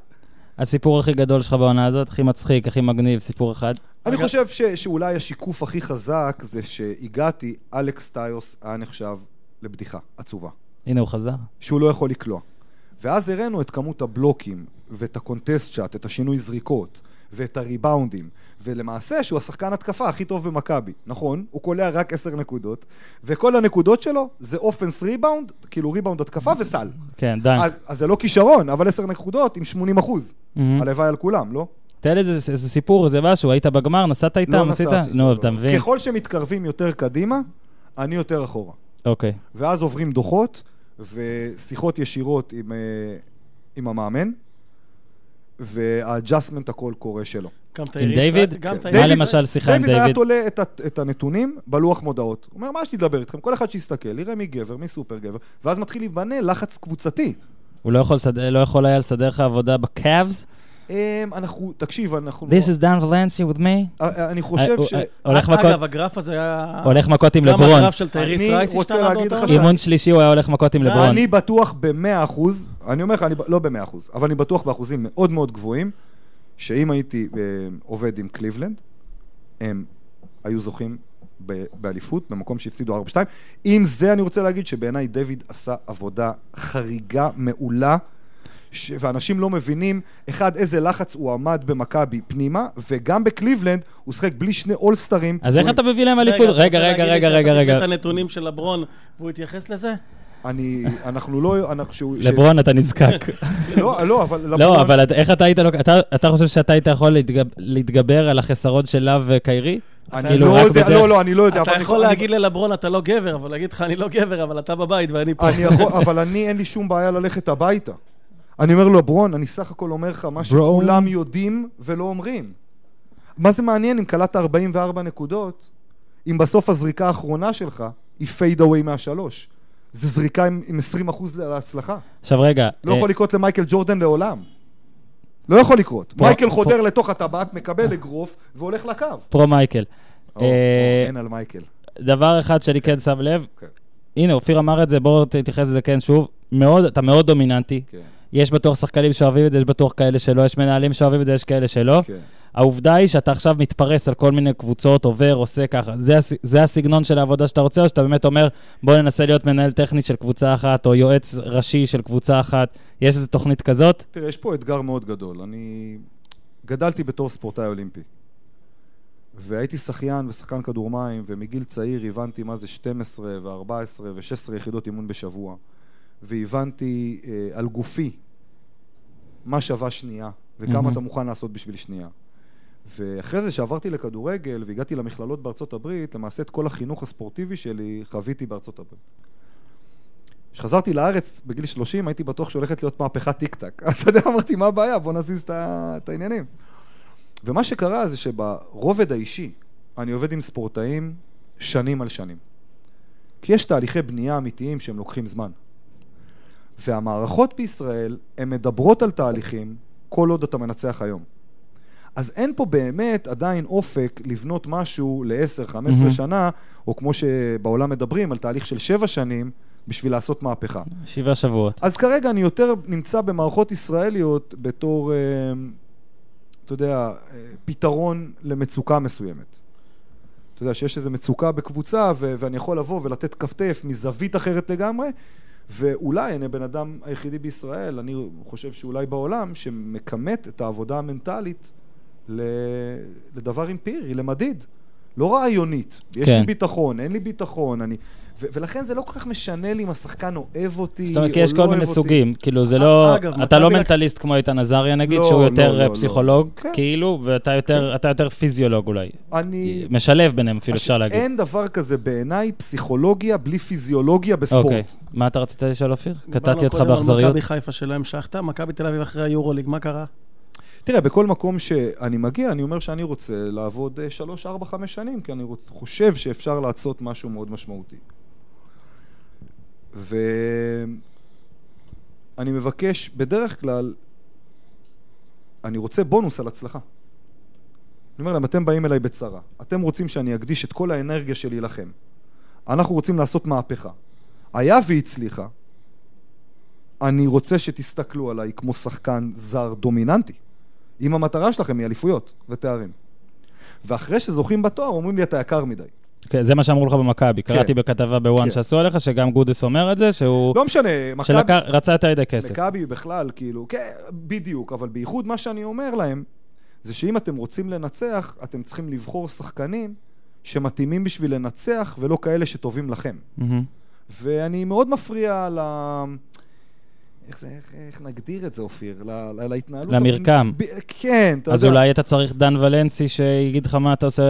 הסיפור הכי גדול שלך בעונה הזאת, הכי מצחיק, הכי מגניב, סיפור אחד. אני חושב ש- שאולי השיקוף הכי חזק זה שהגעתי, אלכס טיוס היה נחשב לבדיחה עצובה. הנה הוא חזר. שהוא לא יכול לקלוע. ואז הראינו את כמות הבלוקים, ואת הקונטסט שט, את השינוי זריקות, ואת הריבאונדים, ולמעשה שהוא השחקן התקפה הכי טוב במכבי. נכון, הוא קולע רק עשר נקודות, וכל הנקודות שלו זה אופנס ריבאונד, כאילו ריבאונד התקפה וסל. כן, דנק. אז, אז זה לא כישרון, אבל עשר נקודות עם שמונים אחוז. Mm-hmm. הלוואי על כולם, לא? תהל איזה, איזה סיפור, זה משהו, היית בגמר, נסעת איתם? לא נסעתי. נסעת? לא, לא, לא. ככל שמתקרבים יותר קדימה, אני יותר אחורה. אוקיי. Okay. ואז עוברים דוחות, ושיחות ישירות עם, עם המאמן, והאג'סמנט הכל קורה שלו. עם דיוויד? מה למשל שיחה עם דיוויד? דיוויד היה תולה את הנתונים בלוח מודעות. הוא אומר, מה יש לי לדבר איתכם? כל אחד שיסתכל, יראה מי גבר, מי סופר גבר, ואז מתחיל להיבנה לחץ קבוצתי. הוא לא יכול היה לסדר לך עבודה בקאבס? אנחנו, תקשיב, אנחנו... This is Dan Valencia with me? אני חושב ש... אגב, הגרף הזה היה... הולך מכות עם לברון. גם הגרף של טייריס רייס השתנה באותו? אימון שלישי הוא היה הולך מכות עם לברון. אני בטוח במאה אחוז, אני אומר לך, לא במאה אחוז, אבל אני בטוח באחוזים מאוד מאוד גבוהים, שאם הייתי עובד עם קליבלנד, הם היו זוכים באליפות, במקום שהפסידו ארבע שתיים. עם זה אני רוצה להגיד שבעיניי דיוויד עשה עבודה חריגה, מעולה, ש... ואנשים לא מבינים, אחד, איזה לחץ הוא עמד במכבי פנימה, וגם בקליבלנד הוא שחק בלי שני אולסטרים. אז איך אתה מביא להם אליפות? רגע, רגע, רגע, רגע, רגע. את הנתונים של לברון, והוא התייחס לזה? אני, אנחנו לא... לברון, אתה נזקק. לא, לא, אבל... לא, אבל איך אתה היית... אתה חושב שאתה היית יכול להתגבר על החסרון שלה וקיירי? אני לא יודע, לא, לא, אני לא יודע. אתה יכול להגיד ללברון, אתה לא גבר, אבל להגיד לך, אני לא גבר, אבל אתה בבית ואני פה. אבל אני, אין לי שום בעיה ללכת הביתה. אני אומר לו, ברון, אני סך הכל אומר לך מה שכולם יודעים ולא אומרים. מה זה מעניין אם קלעת ארבעים וארבע נקודות, אם בסוף הזריקה האחרונה שלך היא fade away מהשלוש. זה זריקה עם, עם עשרים אחוז להצלחה. עכשיו רגע. לא אה... יכול לקרות למייקל ג'ורדן לעולם. לא יכול לקרות. פרו, מייקל פרו, חודר פרו... לתוך הטבעת, מקבל לגרוף והולך לקו. פרו מייקל. או, אה... או, אין על מייקל. דבר אחד שאני כן שם לב, okay. הנה, אופיר אמר את זה, בואו תתייחס את זה כן שוב. מאוד, אתה מאוד דומיננטי. כן. Okay. יש בטוח שחקנים שאוהבים את זה, יש בטוח כאלה שלא, יש מנהלים שאוהבים את זה, יש כאלה שלא. כן. העובדה היא שאתה עכשיו מתפרס על כל מיני קבוצות, עובר, עושה ככה. זה, זה הסגנון של העבודה שאתה רוצה, או שאתה באמת אומר, בוא ננסה להיות מנהל טכני של קבוצה אחת, או יועץ ראשי של קבוצה אחת. יש איזו תוכנית כזאת? תראה, יש פה אתגר מאוד גדול. אני גדלתי בתור ספורטאי אולימפי. והייתי שחיין ושחקן כדור מים, ומגיל צעיר הבנתי מה זה שתים עשרה ו-ארבע עשרה ו-שש עשרה יחידות אימון בשבוע. והבנתי אה, על גופי מה שווה שנייה, וכמה mm-hmm. אתה מוכן לעשות בשביל שנייה. ואחרי זה שעברתי לכדורגל והגעתי למכללות בארצות הברית, למעשה את כל החינוך הספורטיבי שלי חוויתי בארצות הברית. כשחזרתי לארץ בגיל שלושים, הייתי בטוח שהולכת להיות מהפכת טיק-טק. אתה יודע, אמרתי, מה הבעיה? בוא נזיז את העניינים. ומה שקרה זה שברובד האישי, אני עובד עם ספורטאים שנים על שנים. כי יש תהליכי בנייה אמיתיים שהם לוקחים זמן. והמערכות בישראל, הן מדברות על תהליכים כל עוד אתה מנצח היום. אז אין פה באמת עדיין אופק לבנות משהו ל-עשר חמש עשרה שנה, או כמו שבעולם מדברים, על תהליך של שבע שנים, בשביל לעשות מהפכה. שבע שבועות. אז כרגע אני יותר נמצא במערכות ישראליות בתור, אתה יודע, פתרון למצוקה מסוימת. אתה יודע, שיש איזו מצוקה בקבוצה, ואני יכול לבוא ולתת כפתף מזווית אחרת לגמרי, ואולי אני בן אדם היחידי בישראל, אני חושב שאולי בעולם, שמקמת את העבודה המנטלית לדבר אמפירי, למדיד, לא רעיונית. יש לי ביטחון, אין לי ביטחון, אני... ולכן זה לא כל כך משנה לי אם השחקן אוהב אותי, זאת אומרת, כי יש כל מיני סוגים, כאילו זה לא, אתה לא מנטליסט כמו איתן עזריה נגיד, שהוא יותר פסיכולוג, כאילו, ואתה יותר פיזיולוג אולי, משלב ביניהם אפילו אפשר להגיד. אין דבר כזה בעיניי, פסיכולוגיה בלי פיזיולוגיה בספורט. מה אתה רצית לשאול אופיר? קטעתי אותך באכזריות. מכבי חיפה שלא המשכת, מכבי תל אביב אחרי היורוליג, מה קרה? תראה, בכל מקום שאני מגיע, אני אומר שאני רוצה לעבוד שלוש, ארבע, חמש שנים, כי אני חושב שאפשר לעשות משהו מאוד משמעותי. ואני מבקש, בדרך כלל, אני רוצה בונוס על הצלחה. אני אומר להם, אתם באים אליי בצרה. אתם רוצים שאני אקדיש את כל האנרגיה שלי לכם. אנחנו רוצים לעשות מהפכה. היה והיא הצליחה, אני רוצה שתסתכלו עליי כמו שחקן זר דומיננטי. אם המטרה שלכם היא אליפויות ותארים. ואחרי שזוכים בתואר, אומרים לי, אתה יקר מדי. כן, זה מה שאמרו לך במכבי. קראתי בכתבה בוואן שעשו עליך, שגם גודס אומר את זה, שהוא... לא משנה, מכבי... רצה את הידי כסף. מכבי בכלל, כאילו, כן, בדיוק, אבל בייחוד מה שאני אומר להם, זה שאם אתם רוצים לנצח, אתם צריכים לבחור שחקנים שמתאימים בשביל לנצח, ולא כאלה שטובים לכם. ואני מאוד מפריע ל... איך, זה, איך, איך נגדיר את זה, אופיר? לה, להתנהלות... למרקם. ב... כן, אתה אז יודע. אז אולי אתה צריך דן ולנסי שיגיד לך מה אתה עושה,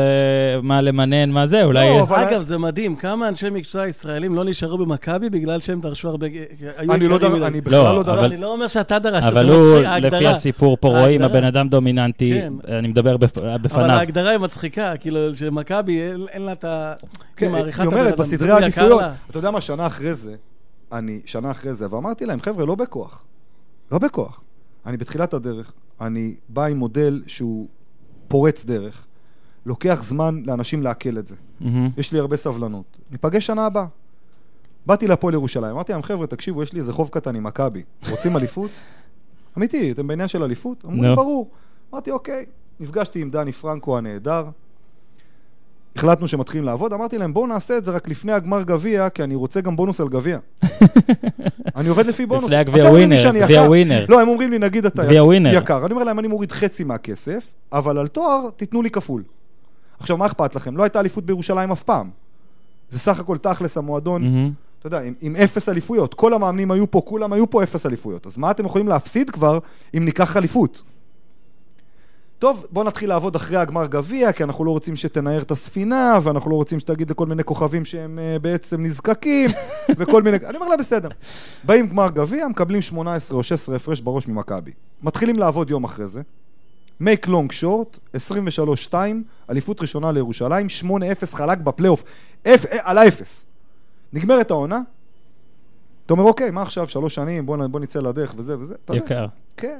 מה למנן, מה זה, אולי... לא, אבל... אגב, זה מדהים. כמה אנשי מקצוע ישראלים לא נשארו במכבי בגלל שהם דרשו הרבה... אני לא דרש, אני בכלל לא דרש. אני לא אומר שאתה דרש, שזה מצחיק. אבל הוא, לפי הסיפור פה רואים, הבן אדם דומיננטי, אני מדבר בפניו. אבל ההגדרה היא מצחיקה, כאילו, שמכבי אין לה את ה... כן, היא אומרת, בסדרי העדיפויות, אתה יודע מה, שנה אחרי זה אני שנה אחרי זה, ואמרתי להם, חבר'ה, לא בכוח. לא בכוח. אני בתחילת הדרך, אני בא עם מודל שהוא פורץ דרך. לוקח זמן לאנשים לעכל את זה. Mm-hmm. יש לי הרבה סבלנות. ניפגש שנה הבאה. באתי לפועל ירושלים. אמרתי להם, חבר'ה, תקשיבו, יש לי איזה חוב קטן עם מכבי. רוצים אליפות? אמיתי, אתם בעניין של אליפות? אמרו לי, no. ברור. אמרתי, אוקיי. נפגשתי עם דני פרנקו הנהדר. החלטנו שמתחילים לעבוד, אמרתי להם, בואו נעשה את זה רק לפני הגמר גביה, כי אני רוצה גם בונוס על גביה. אני עובד לפי בונוס. לפני הגביה ווינר, גביה ווינר. לא, הם אומרים לי, נגיד, אתה יקר. אני אומר להם, אני מוריד חצי מהכסף, אבל על תואר תיתנו לי כפול. עכשיו, מה אכפת לכם? לא הייתה אליפות בירושלים אף פעם. זה סך הכל תכלס המועדון, אתה יודע, עם אפס אליפויות. כל המאמנים היו פה, כולם היו פה אפס אליפויות. אז מה אתם יכולים להפסיד כבר אם ניקח אליפות? טוב, בוא נתחיל לעבוד אחרי הגמר גביה, כי אנחנו לא רוצים שתנער את הספינה, ואנחנו לא רוצים שתגיד לכל מיני כוכבים שהם בעצם נזקקים, וכל מיני... אני אומר לה, בסדר. באים גמר גביה, מקבלים שמונה עשרה או שש עשרה הפרש בראש ממכבי. מתחילים לעבוד יום אחרי זה. make long short, עשרים ושלוש שתיים, אליפות ראשונה לירושלים, שמונה אפס חלק בפלייאוף, על האפס. נגמרת העונה. אתה אומר, אוקיי, מה עכשיו? שלוש שנים, בוא נצא לדרך וזה וזה. יקר. כן.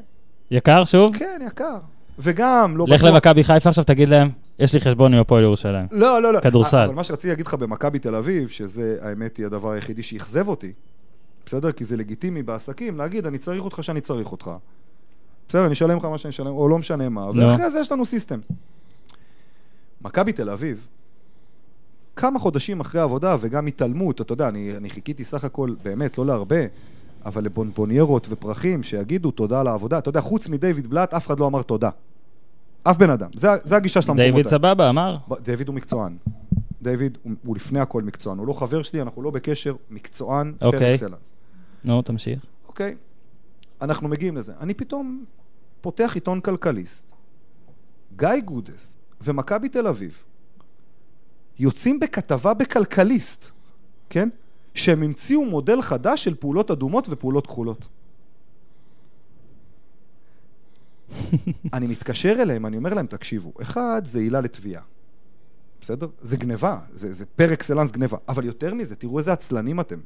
יקר שוב? כן, יקר. וגם, לא... לך למכבי חיפה עכשיו, תגיד להם, יש לי חשבון עם הפועל ירושלים. לא, לא, לא. כדורסל. אבל מה שרציתי להגיד לך במכבי תל אביב, שזה, האמת היא, הדבר היחידי שיחזב אותי, בסדר? כי זה לגיטימי בעסקים, להגיד, אני צריך אותך שאני צריך אותך. בסדר, אני אשלם לך מה שאני אשלם, או לא משנה מה, ואחרי זה יש לנו סיסטם. מכבי תל אביב, כמה חודשים אחרי העבודה, וגם התעלמות, אתה יודע, אני, אני חיכיתי סך הכל, באמת, לא להרבה, אבל לבונבוניירות ופרחים שיגידו תודה על העבודה, אתה יודע, חוץ מדייוויד בלאט, אף אחד לא אמר תודה. אף בן אדם. זה, זה הגישה של המקומות. דייוויד סבבה, אמר? דייוויד הוא מקצוען. דייוויד הוא, הוא לפני הכל מקצוען. הוא לא חבר שלי, אנחנו לא בקשר, מקצוען okay. פר אקסלנס. נו, no, תמשיך. אוקיי. Okay. אנחנו מגיעים לזה. אני פתאום פותח עיתון כלכליסט. גיא גודס ומכבי תל אביב יוצאים בכתבה בכלכליסט, כן? שהם המציאו מודל חדש של פעולות אדומות ופעולות כחולות. אני מתקשר אליהם, אני אומר להם, תקשיבו, אחד, זה עילה לתביעה. בסדר? זה גניבה, זה, זה פר אקסלנס גניבה. אבל יותר מזה, תראו איזה עצלנים אתם.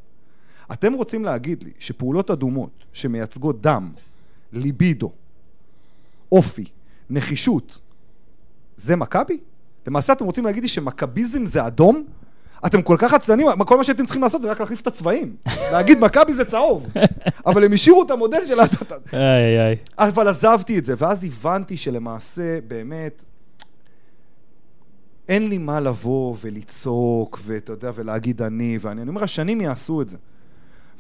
אתם רוצים להגיד לי שפעולות אדומות שמייצגות דם, ליבידו, אופי, נחישות, זה מכבי? למעשה אתם רוצים להגיד לי שמכביזם זה אדום? אתם כל כך עצלנים, כל מה שאתם צריכים לעשות זה רק להחליף את הצבעים. להגיד, מכבי זה צהוב. אבל הם השאירו את המודל של... איי, איי. אבל עזבתי את זה, ואז הבנתי שלמעשה, באמת, אין לי מה לבוא ולצעוק, ואתה יודע, ולהגיד אני, ואני, אני אומר, השנים יעשו את זה.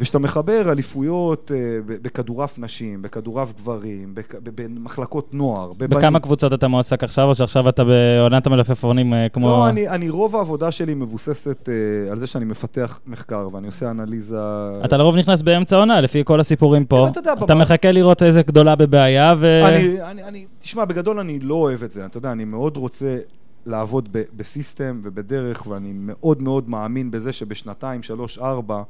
ושאתה מחבר אליפויות בכדורף נשים, בכדורף גברים, במחלקות נוער. בכמה קבוצות אתה מועסק עכשיו, או שעכשיו אתה בעונת המלפפונים כמו... לא, אני רוב העבודה שלי מבוססת על זה שאני מפתח מחקר, ואני עושה אנליזה... אתה לרוב נכנס באמצע עונה, לפי כל הסיפורים פה. אתה מחכה לראות איזה גדולה בבעיה, ו... תשמע, בגדול אני לא אוהב את זה. אתה יודע, אני מאוד רוצה... לעבוד בסיסטם ובדרך, ואני מאוד מאוד מאמין בזה שבשנתיים, שלוש, ארבע,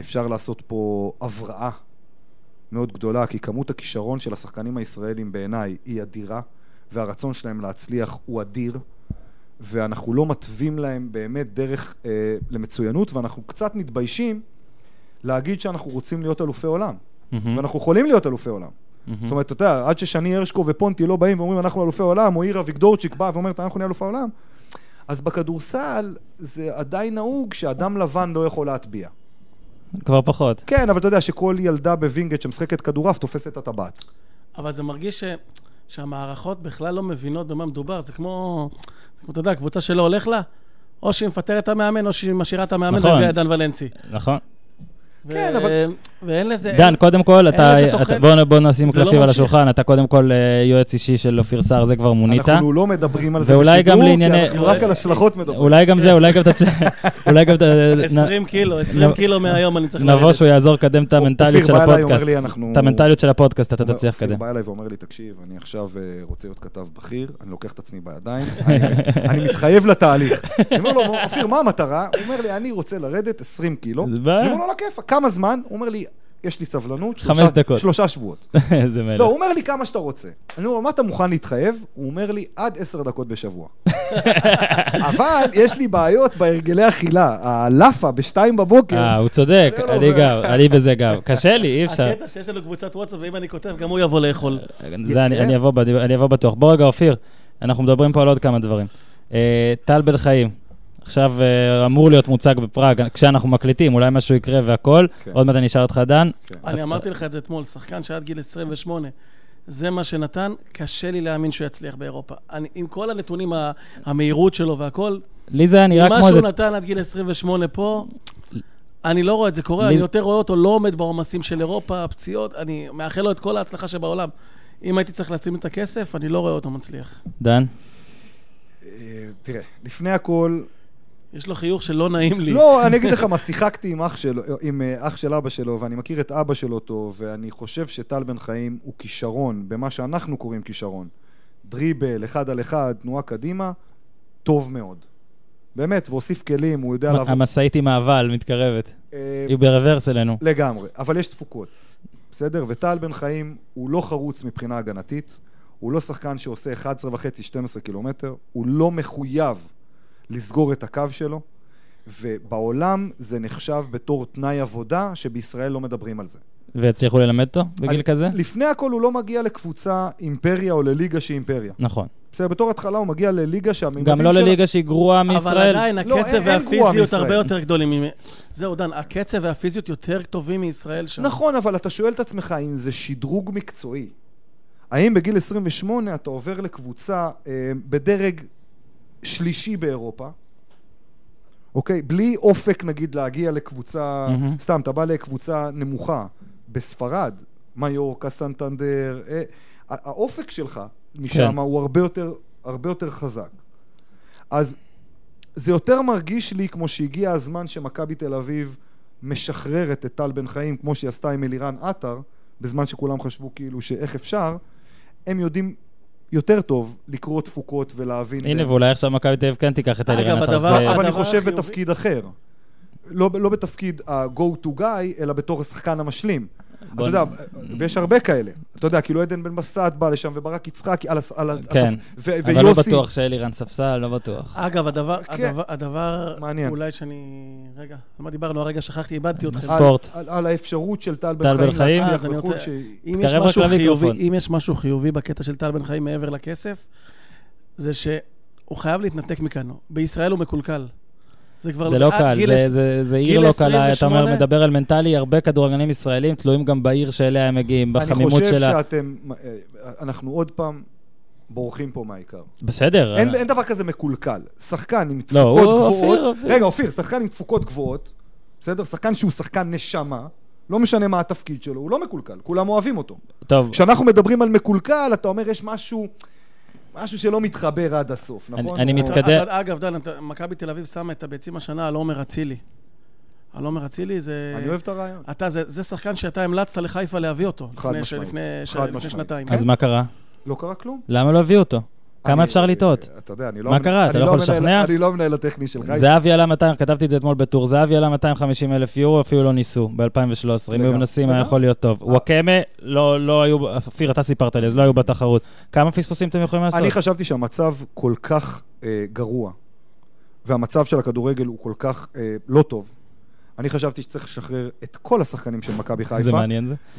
אפשר לעשות פה הבראה מאוד גדולה, כי כמות הכישרון של השחקנים הישראלים בעיניי היא אדירה, והרצון שלהם להצליח הוא אדיר, ואנחנו לא מטבים להם באמת דרך אה, למצוינות, ואנחנו קצת מתביישים להגיד שאנחנו רוצים להיות אלופי עולם, mm-hmm. ואנחנו יכולים להיות אלופי עולם. זאת אומרת, אתה יודע, עד ששני הרשקו ופונטי לא באים ואומרים אנחנו אלופי עולם, או אירה ויגדורצ'יק בא ואומרת אנחנו נהיה אלופי עולם, אז בכדורסל זה עדיין נהוג שאדם לבן לא יכול להטביע. כבר פחות. כן, אבל אתה יודע שכל ילדה בווינגט שמשחקת כדורף תופסת את הטבעת. אבל זה מרגיש שהמערכות בכלל לא מבינות במה מדובר, זה כמו, אתה יודע, קבוצה שלא הולך לה, או שהיא מפטרת את המאמן, או שהיא משאירה את המאמן בגלל דן ולנסי. נכון. כן, אבל... ואין לזה... דן, קודם כל, בואו נשים קלפים על השולחן, אתה קודם כל יועץ אישי של אופיר סער, זה כבר מונית. אנחנו לא מדברים על זה בשידור, כי אנחנו רק על הצלחות מדברים. אולי גם זה, אולי גם תצליח... עשרים קילו, עשרים קילו מהיום אני צריך להגיד. נבוא שהוא יעזור לקדם את המנטליות של הפודקאסט. את המנטליות של הפודקאסט אתה תצליח לקדם. אופיר בא אליי ואומר לי, תקשיב, אני עכשיו רוצה להיות כתב בכיר, אני לוקח את עצמי בידיים, אני מתחייב לתהליך. אני אומר לו, אופיר, מה המטרה? הוא אומר לי, אני רוצה לרדת עשרים קילו. כמה זמן? הוא אומר לי, יש לי סבלנות, חמש דקות. שלושה שבועות. זה מלך. לא, הוא אומר לי כמה שאתה רוצה. אני אומר, מה אתה מוכן להתחייב? הוא אומר לי, עד עשר דקות בשבוע. אבל יש לי בעיות בהרגלי אכילה. הלפה בשתיים בבוקר. אה, הוא צודק. אני גם, אני בזה גם. קשה לי, אי אפשר. הקטע שיש לנו קבוצת וואטסאפ, ואם אני כותב, גם הוא יבוא לאכול. זה, אני אבוא בטוח. בוא רגע, אופיר, אנחנו מדברים פה על עוד כמה דברים. טל בן חיים. עכשיו אמור להיות מוצג בפראג, כשאנחנו מקליטים, אולי משהו יקרה והכל, עוד מעט אני אשאר אותך דן. אני אמרתי לך את זה אתמול, שחקן שעד גיל עשרים ושמונה, זה מה שנתן, קשה לי להאמין שהוא יצליח באירופה. עם כל הנתונים, המהירות שלו והכל, מה שהוא נתן עד גיל עשרים ושמונה פה, אני לא רואה את זה קורה, אני יותר רואה אותו לא עומד בעומסים של אירופה, הפציעות, אני מאחל לו את כל ההצלחה שבעולם. אם הייתי צריך לשים את הכסף, אני לא רואה אותו מצליח. דן? תראה, לפני הכל יש לו חיוך שלא נעים לי. לא, אני אגיד לך מה, שיחקתי עם אח שלו, עם אח של אבא שלו, ואני מכיר את אבא שלו טוב, ואני חושב שטל בן חיים הוא כישרון, במה שאנחנו קוראים כישרון. דריבל, אחד על אחד, תנועה קדימה, טוב מאוד. באמת, והוסיף כלים, הוא יודע לעבור. המסעית עם האבל מתקרבת. היא ברוורס אלינו. לגמרי, אבל יש תפוקות. בסדר? וטל בן חיים הוא לא חרוץ מבחינה הגנתית, הוא לא שחקן שעושה אחד עשר וחצי שתים עשרה קילומטר, הוא לא מחויב לסגור את הקו שלו, ובעולם זה נחשב בתור תנאי עבודה, שבישראל לא מדברים על זה. והצליחו ללמד אותו בגיל אני, כזה? לפני הכל הוא לא מגיע לקבוצה אימפריה או לליגה שהיא אימפריה. נכון. בסדר, בתור התחלה הוא מגיע לליגה שהממדים שלה... גם לא לליגה שהיא גרועה מישראל. אבל עדיין, הקצב לא, והפיזיות הרבה יותר גדולים. זהו, דן, הקצב והפיזיות יותר טובים מישראל שם. נכון, אבל אתה שואל את עצמך אם זה שדרוג מקצועי. האם בגיל עשרים ושמונה אתה עובר לקבוצה בדרג שלישי באירופה, אוקיי? בלי אופק, נגיד, להגיע לקבוצה, סתם, אתה בא לקבוצה נמוכה בספרד, מיורקה, סנטנדר, האופק שלך משם הוא הרבה יותר, הרבה יותר חזק. אז זה יותר מרגיש לי כמו שהגיע הזמן שמכבי תל אביב משחררת את טל בן חיים, כמו שהיא עשתה עם אלירן עטר, בזמן שכולם חשבו כאילו שאיך אפשר, הם יודעים יותר טוב לקרוא תפוקות ולהבין. הנה, בין. ואולי עכשיו מכבי תל אביב כן תיקח את אלירן עטר. אבל הדבר אני חושב החיובי. בתפקיד אחר. לא, לא בתפקיד ה-go to guy, אלא בתור השחקן המשלים. אתה יודע, ויש הרבה כאלה. אתה יודע, כאילו עדן בן מסעת בא לשם, וברק יצחק, כן, אבל לא בטוח שאלירן ספסל, לא בטוח. אגב, הדבר אולי שאני... רגע, על מה דיברנו? הרגע שכחתי, איבדתי אותך. ספורט. על האפשרות של טל בן חיים. אם יש משהו חיובי בקטע של טל בן חיים מעבר לכסף, זה שהוא חייב להתנתק מכאן. בישראל הוא מקולקל. זה כבר זה לא קל, זה, זה, זה עיר לא קלה, אתה אומר, מדבר על מנטלי, הרבה כדורגנים ישראלים תלויים גם בעיר שאליה הם מגיעים, בחמימות שלה. אני חושב שאתם, אנחנו עוד פעם בורחים פה מהעיקר. בסדר. אין, אין דבר כזה מקולקל. שחקן עם תפוקות לא, גבוהות. אופיר, אופיר. רגע, אופיר, שחקן עם תפוקות גבוהות, בסדר? שחקן שהוא שחקן נשמה, לא משנה מה התפקיד שלו, הוא לא מקולקל, כולם אוהבים אותו. טוב. כשאנחנו מדברים על מקולקל, אתה אומר, יש משהו... משהו שלא מתחבר עד הסוף, נכון? אני מתקדם. אגב, דן, מכבי תל אביב שמה את הביצים השנה על עומר אצילי. על עומר אצילי זה... אני אוהב את הרעיון. זה שחקן שאתה המלצת לחיפה להביא אותו לפני שנתיים. אז מה קרה? לא קרה כלום. למה לא הביא אותו? כמה אפשר לטעות? אתה יודע, אני לא... מה קרה? אתה לא יכול לשכנע? אני לא מנהל הטכני של חיפה. זהבי עלה מאתיים, כתבתי את זה אתמול בטור, זהבי עלה מאתיים וחמישים אלף יורו, אפילו לא ניסו ב-אלפיים ושלוש עשרה. אם היו מנסים, היה יכול להיות טוב. וואקמה, לא היו... אפיר, אתה סיפרת לי, אז לא היו בתחרות. כמה פספוסים אתם יכולים לעשות? אני חשבתי שהמצב כל כך גרוע, והמצב של הכדורגל הוא כל כך לא טוב. אני חשבתי שצריך לשחרר את כל השחקנים של מכבי חיפה,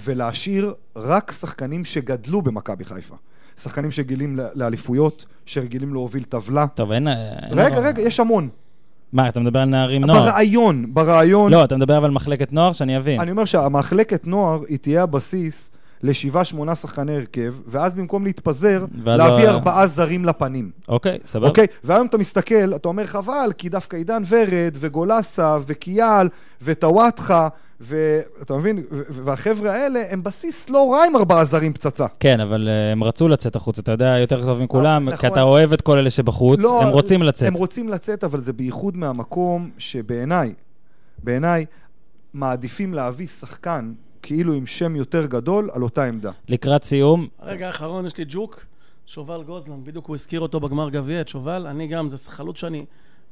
ולהשאיר רק שחקנים שגדלו במכבי חיפה. שחקנים שגילים לאליפויות, שרגילים להוביל טבלה. טוב, אין... רגע, רגע, יש המון. מה, אתה מדבר על נערים נוער? ברעיון, ברעיון... לא, אתה מדבר אבל מחלקת נוער, שאני אבין. אני אומר שהמחלקת נוער היא תהיה הבסיס לשבעה, שמונה שחקני הרכב, ואז במקום להתפזר, להביא ארבעה זרים לפנים. אוקיי, סבב. אוקיי, והיום אתה מסתכל, אתה אומר חבל, כי דווקא עידן ורד, וגולסה, וקיאל, וטוואטחה, ואתה מבין, והחבר'ה האלה הם בסיס לא רע עם ארבעה זרים פצצה. כן, אבל הם רצו לצאת החוץ, אתה יודע, יותר חשוב מכולם, כי אתה אוהב את כל אלה שבחוץ, הם רוצים לצאת. הם רוצים לצאת, אבל זה בייחוד מהמקום שבעיניי, בעיניי, מעדיפים להביא שחקן כאילו עם שם יותר גדול על אותה עמדה. לקראת סיום. רגע האחרון, יש לי ג'וק, שובל גוזלן, בדיוק הוא הזכיר אותו בגמר גביע, את שובל, אני גם, זה חלוץ שאני...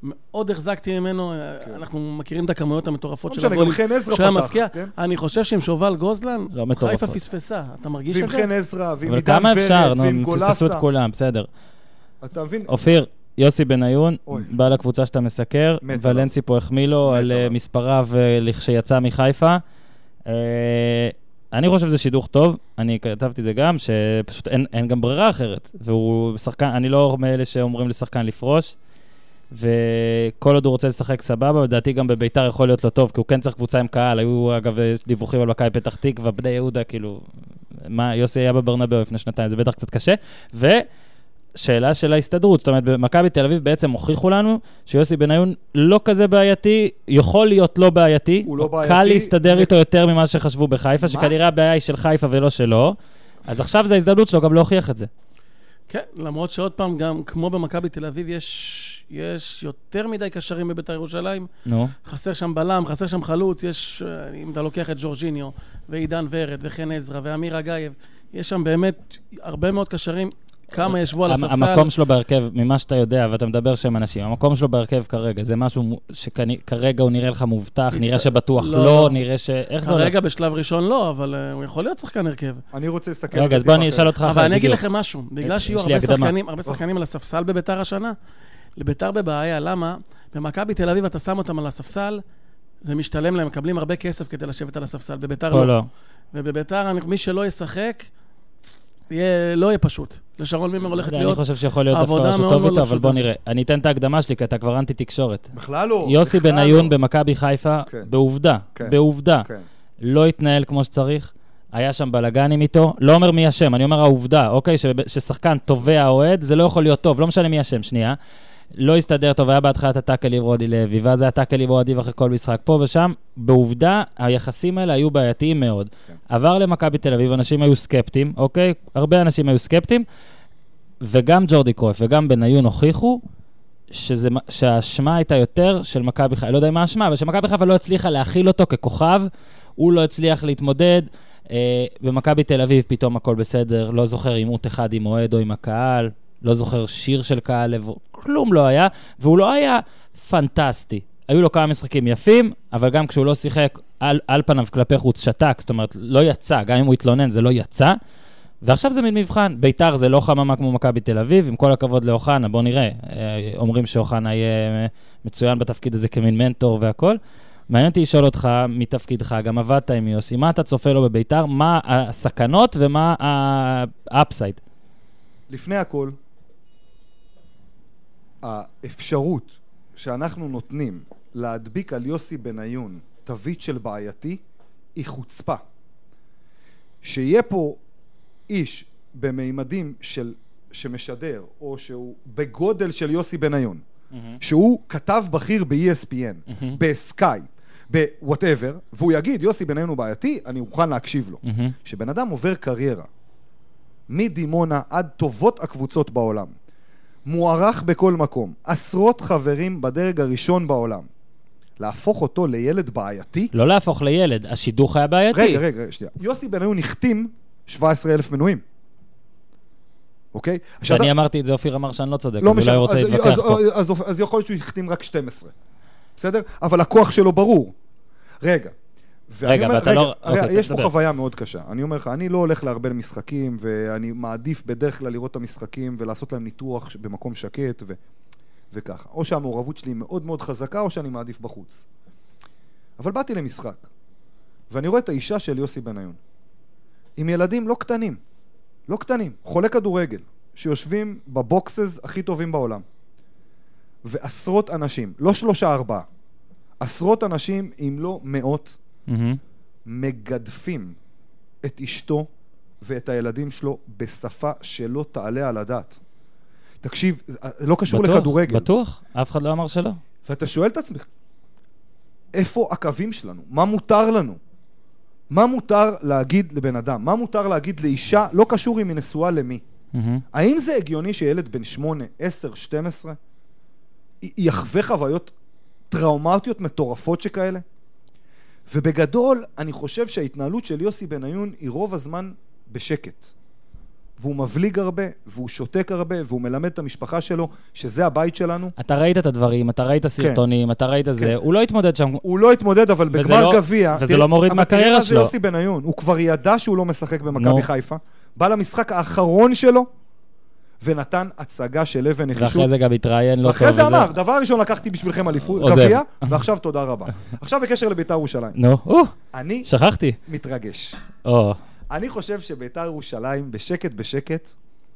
מאוד החזקתי ממנו, אנחנו מכירים את הכמויות המטורפות של הגולים, של המפקיע, אני חושב שעם שובל גוזלן, חיפה פספסה, אתה מרגיש את זה? ועם חן עזרא, ועם עידן ורד, ועם גולסה. פספסו את כולם, בסדר. אופיר, יוסי בניון, בעל הקבוצה שאתה מסקר, ולנסי פה החמיא לו על מספריו לכשיצא מחיפה. אני חושב זה שידוך טוב, אני כתבתי את זה גם, שפשוט אין גם ברירה אחרת, והוא שחקן, אני לא מאלה שאומרים לשחקן לפרוש, וכל עוד הוא רוצה לשחק סבבה, ודעתי גם בביתר יכול להיות לא טוב, כי הוא כן צריך קבוצה עם קהל, היו אגב דיווחים על מכבי פתח תקווה, בני יהודה, כאילו, מה, יוסי היה בברנבאו לפני שנתיים, זה בטח קצת קשה, ושאלה של ההסתדרות, זאת אומרת, במכבי תל אביב בעצם הוכיחו לנו, שיוסי בניון לא כזה בעייתי, יכול להיות לא בעייתי, לא בעייתי קל להסתדר איתו יותר ממה שחשבו בחיפה, מה? שכנראה הבעיה היא של חיפה ולא שלו, אז עכשיו זה ההסתדרות שלו, גם לא הוכיח את זה. כן, למרות שעוד פעם, גם כמו במכבי תל אביב, יש, יש יותר מדי קשרים בבית הירושלים. נו. חסר שם בלם, חסר שם חלוץ, יש, אם אתה לוקח את ג'ורג'יניו, ועידן ורד, וחן עזרא, ואמיר אגייב, יש שם באמת הרבה מאוד קשרים, כמה ישבו על הספסל. המקום שלו בהרכב, ממה שאתה יודע, ואתה מדבר שם אנשים, המקום שלו בהרכב כרגע, זה משהו שכרגע הוא נראה לך מובטח, נראה שבטוח לא, נראה ש... כרגע בשלב ראשון לא, אבל הוא יכול להיות שחקן הרכב. אני רוצה לסכם. רגע, אז בוא אני אשאל אותך. אבל אני אגיד לכם משהו, בגלל שיהיו הרבה שחקנים על הספסל בביתר השנה, לביתר בבעיה, למה? במכבי בתל אביב אתה שם אותם על הספסל, זה משתלם להם, מקבלים הרבה כסף כדי לשבת על הספסל, בביתר לא. ובביתר מי שלא ישחק לא יהיה פשוט. לשרון מימר הולכת להיות... אני חושב שיכול להיות דווקא משהו טוב איתו, אבל בוא נראה. אני אתן את ההקדמה שלי, כי אתה כבר אנטי תקשורת. בכלל לא. יוסי בניון במכבי חיפה, בעובדה, בעובדה, לא התנהל כמו שצריך, היה שם בלגנים איתו, לא אומר מי השם, אני אומר העובדה, אוקיי, ש, ששחקן תובע אוהד, זה לא יכול להיות טוב, לא משנה מי השם, שנייה, לא הסתדר טוב, היה בהתחלת הטאקל ליברודי לוי, ואז היה טאקל ליברודי ואחרי כל משחק פה ושם, בעובדה, היחסים האלה היו בעייתיים מאוד. Okay. עבר למכבי תל אביב, אנשים היו סקפטיים, אוקיי, הרבה אנשים היו סקפטיים, וגם ג'ורדי קרויף וגם בניון הוכיחו, שזה, שהאשמה הייתה יותר של מכבי חיפה, אני לא יודע מה האשמה, אבל שמכבי חיפה לא הצליחה להכיל אותו ככוכב, הוא לא הצליח להתמודד, אה, במכבי תל אביב פתאום הכל בסדר, לא זוכר עימות אחד עם אוהד או עם הקהל, לא זוכר שיר של קהל, כלום לא היה, והוא לא היה פנטסטי. היו לו כמה משחקים יפים, אבל גם כשהוא לא שיחק על, על פניו כלפי חוץ שתק, זאת אומרת, לא יצא, גם אם הוא התלונן זה לא יצא, ועכשיו זה מבחן, ביתר זה לא חממה כמו מכבי תל אביב, עם כל הכבוד לאוחנה, בוא נראה, אומרים שאוחנה יהיה מצוין בתפקיד הזה כמין מנטור והכל, מעניין אותי לשאול אותך מתפקידך, גם עבדת עם יוסי, מה אתה צופה לו בביתר, מה הסכנות ומה האפסייד? לפני הכל, האפשרות שאנחנו נותנים להדביק על יוסי בניון תווית של בעייתי היא חוצפה. שיהיה פה איש במימדים של, שמשדר או שהוא בגודל של יוסי בניון, mm-hmm. שהוא כתב בכיר ב-E S P N, mm-hmm. בסקאי, ב-whatever, והוא יגיד יוסי בניון הוא בעייתי, אני מוכן להקשיב לו. mm-hmm. שבן אדם עובר קריירה מדימונה עד טובות הקבוצות בעולם, מוערך בכל מקום, עשרות חברים בדרג הראשון בעולם, להפוך אותו לילד בעייתי? לא להפוך לילד, השידוך היה בעייתי. רגע, רגע, רגע, שנייה. יוסי בניון נחתים שבעה עשר אלף מנויים. אוקיי? כשאני אמרתי את זה, אופיר אמר שאני לא צודק, אז אולי הוא רוצה להתווכח פה. אז יכול להיות שהוא יחתים רק שתים עשרה. בסדר? אבל הכוח שלו ברור. רגע. רגע, ואתה לא... יש פה חוויה מאוד קשה. אני אומר לך, אני לא הולך להרבה למשחקים, ואני מעדיף בדרך כלל לראות את המשחקים, ולעשות להם ניתוח במקום שקט, וככה. או שהמעורבות שלי מאוד מאוד חזקה, או שאני מעדיף בחוץ. אבל באתי למשחק, ואני רואה את האישה של יוסי בניון, עם ילדים לא קטנים, לא קטנים, חולי כדורגל, שיושבים בבוקסס הכי טובים בעולם. ועשרות אנשים, לא שלושה ארבעה, עשרות אנשים, אם לא מאות, מגדפים את אשתו ואת הילדים שלו בשפה שלא תעלה על הדעת. תקשיב, לא קשור לכדורגל. בטוח, אף אחד לא אמר שלא. ואתה שואל את עצמך, איפה הקווים שלנו? מה מותר לנו? מה מותר להגיד לבן אדם? מה מותר להגיד לאישה? לא קשור אם היא נשואה למי. האם זה הגיוני שילד בן שמונה, עשר, שתים עשרה יחווה חוויות טראומטיות מטורפות שכאלה? ובגדול, אני חושב שההתנהלות של יוסי בניון היא רוב הזמן בשקט. והוא מבליג הרבה, והוא שותק הרבה, והוא מלמד את המשפחה שלו, שזה הבית שלנו. אתה ראית את הדברים, אתה ראית הסרטונים, אתה ראית זה. הוא לא התמודד שם. הוא לא התמודד, אבל בגמר גביע... וזה לא מוריד מהקריירה שלו. יוסי בניון, הוא כבר ידע שהוא לא משחק במכבי חיפה, בא למשחק האחרון שלו, ונתן הצגה של אבן נחישות. ואחרי זה גם התראיין לא טוב. ואחרי זה אמר, דבר ראשון לקחתי בשבילכם אליפות גביע, ועכשיו תודה רבה. עכשיו בקשר לביתר ירושלים. נו, אני שכחתי. מתרגש. אני חושב שביתר ירושלים, בשקט בשקט,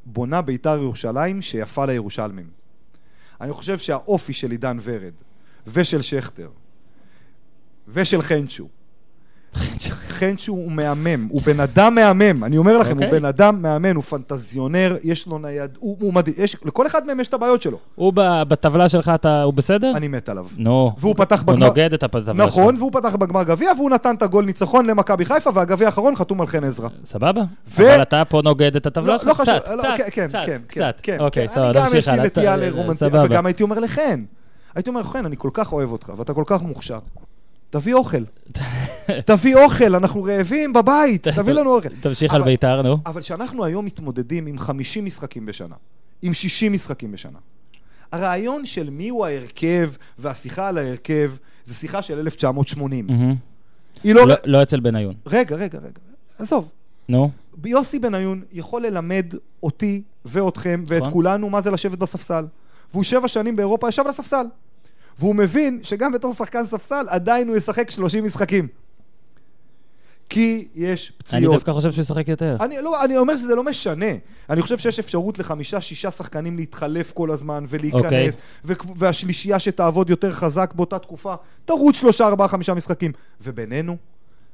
בונה ביתר ירושלים שיפה לירושלמים. אני חושב שהאופי של עידן ורד, ושל שכתר, ושל חנצ'ו, חנצ'ו הוא מהמם, הוא בן אדם מהמם, אני אומר לכם, הוא בן אדם מהמם, הוא פנטזיונר, יש לו נייד, הוא מדהים, לכל אחד מהם יש את הבעיות שלו. הוא בטבלה שלך, הוא בסדר? אני מת עליו. נו, הוא נוגד את הטבלה שלך. נכון, והוא פתח בגמר גביע, והוא נתן את הגול ניצחון למכבי חיפה, והגביע האחרון חתום על חן עזרא. סבבה, אבל אתה פה נוגד את הטבלה שלך? קצת, קצת, קצת, קצת. אני גם יש לי נטייה לרומנטיה, וגם הייתי אומר לכן, הייתי אומר לכן, אני כל כך אוהב אותך, ואתה כל כך מוכשר. תביא אוכל, תביא אוכל, אנחנו רעבים בבית, תביא לנו אוכל. תמשיך על ביתר, נו. אבל שאנחנו היום מתמודדים עם חמישים משחקים בשנה, עם שישים משחקים בשנה, הרעיון של מי הוא ההרכב והשיחה על ההרכב, זה שיחה של אלף תשע מאות שמונים. לא אצל בניון. רגע, רגע, רגע, עזוב. נו. יוסי בניון יכול ללמד אותי ואתכם ואת כולנו מה זה לשבת בספסל, והוא שבע שנים באירופה ישב לספסל. והוא מבין שגם בתור שחקן ספסל עדיין הוא ישחק שלושים משחקים. כי יש פציעות. אני דווקא חושב שהוא ישחק יותר. אני, לא, אני אומר שזה לא משנה. אני חושב שיש אפשרות לחמישה, שישה שחקנים להתחלף כל הזמן ולהיכנס, ו- והשלישייה שתעבוד יותר חזק באותה תקופה, תרוץ שלושה, ארבעה, חמישה משחקים. ובינינו,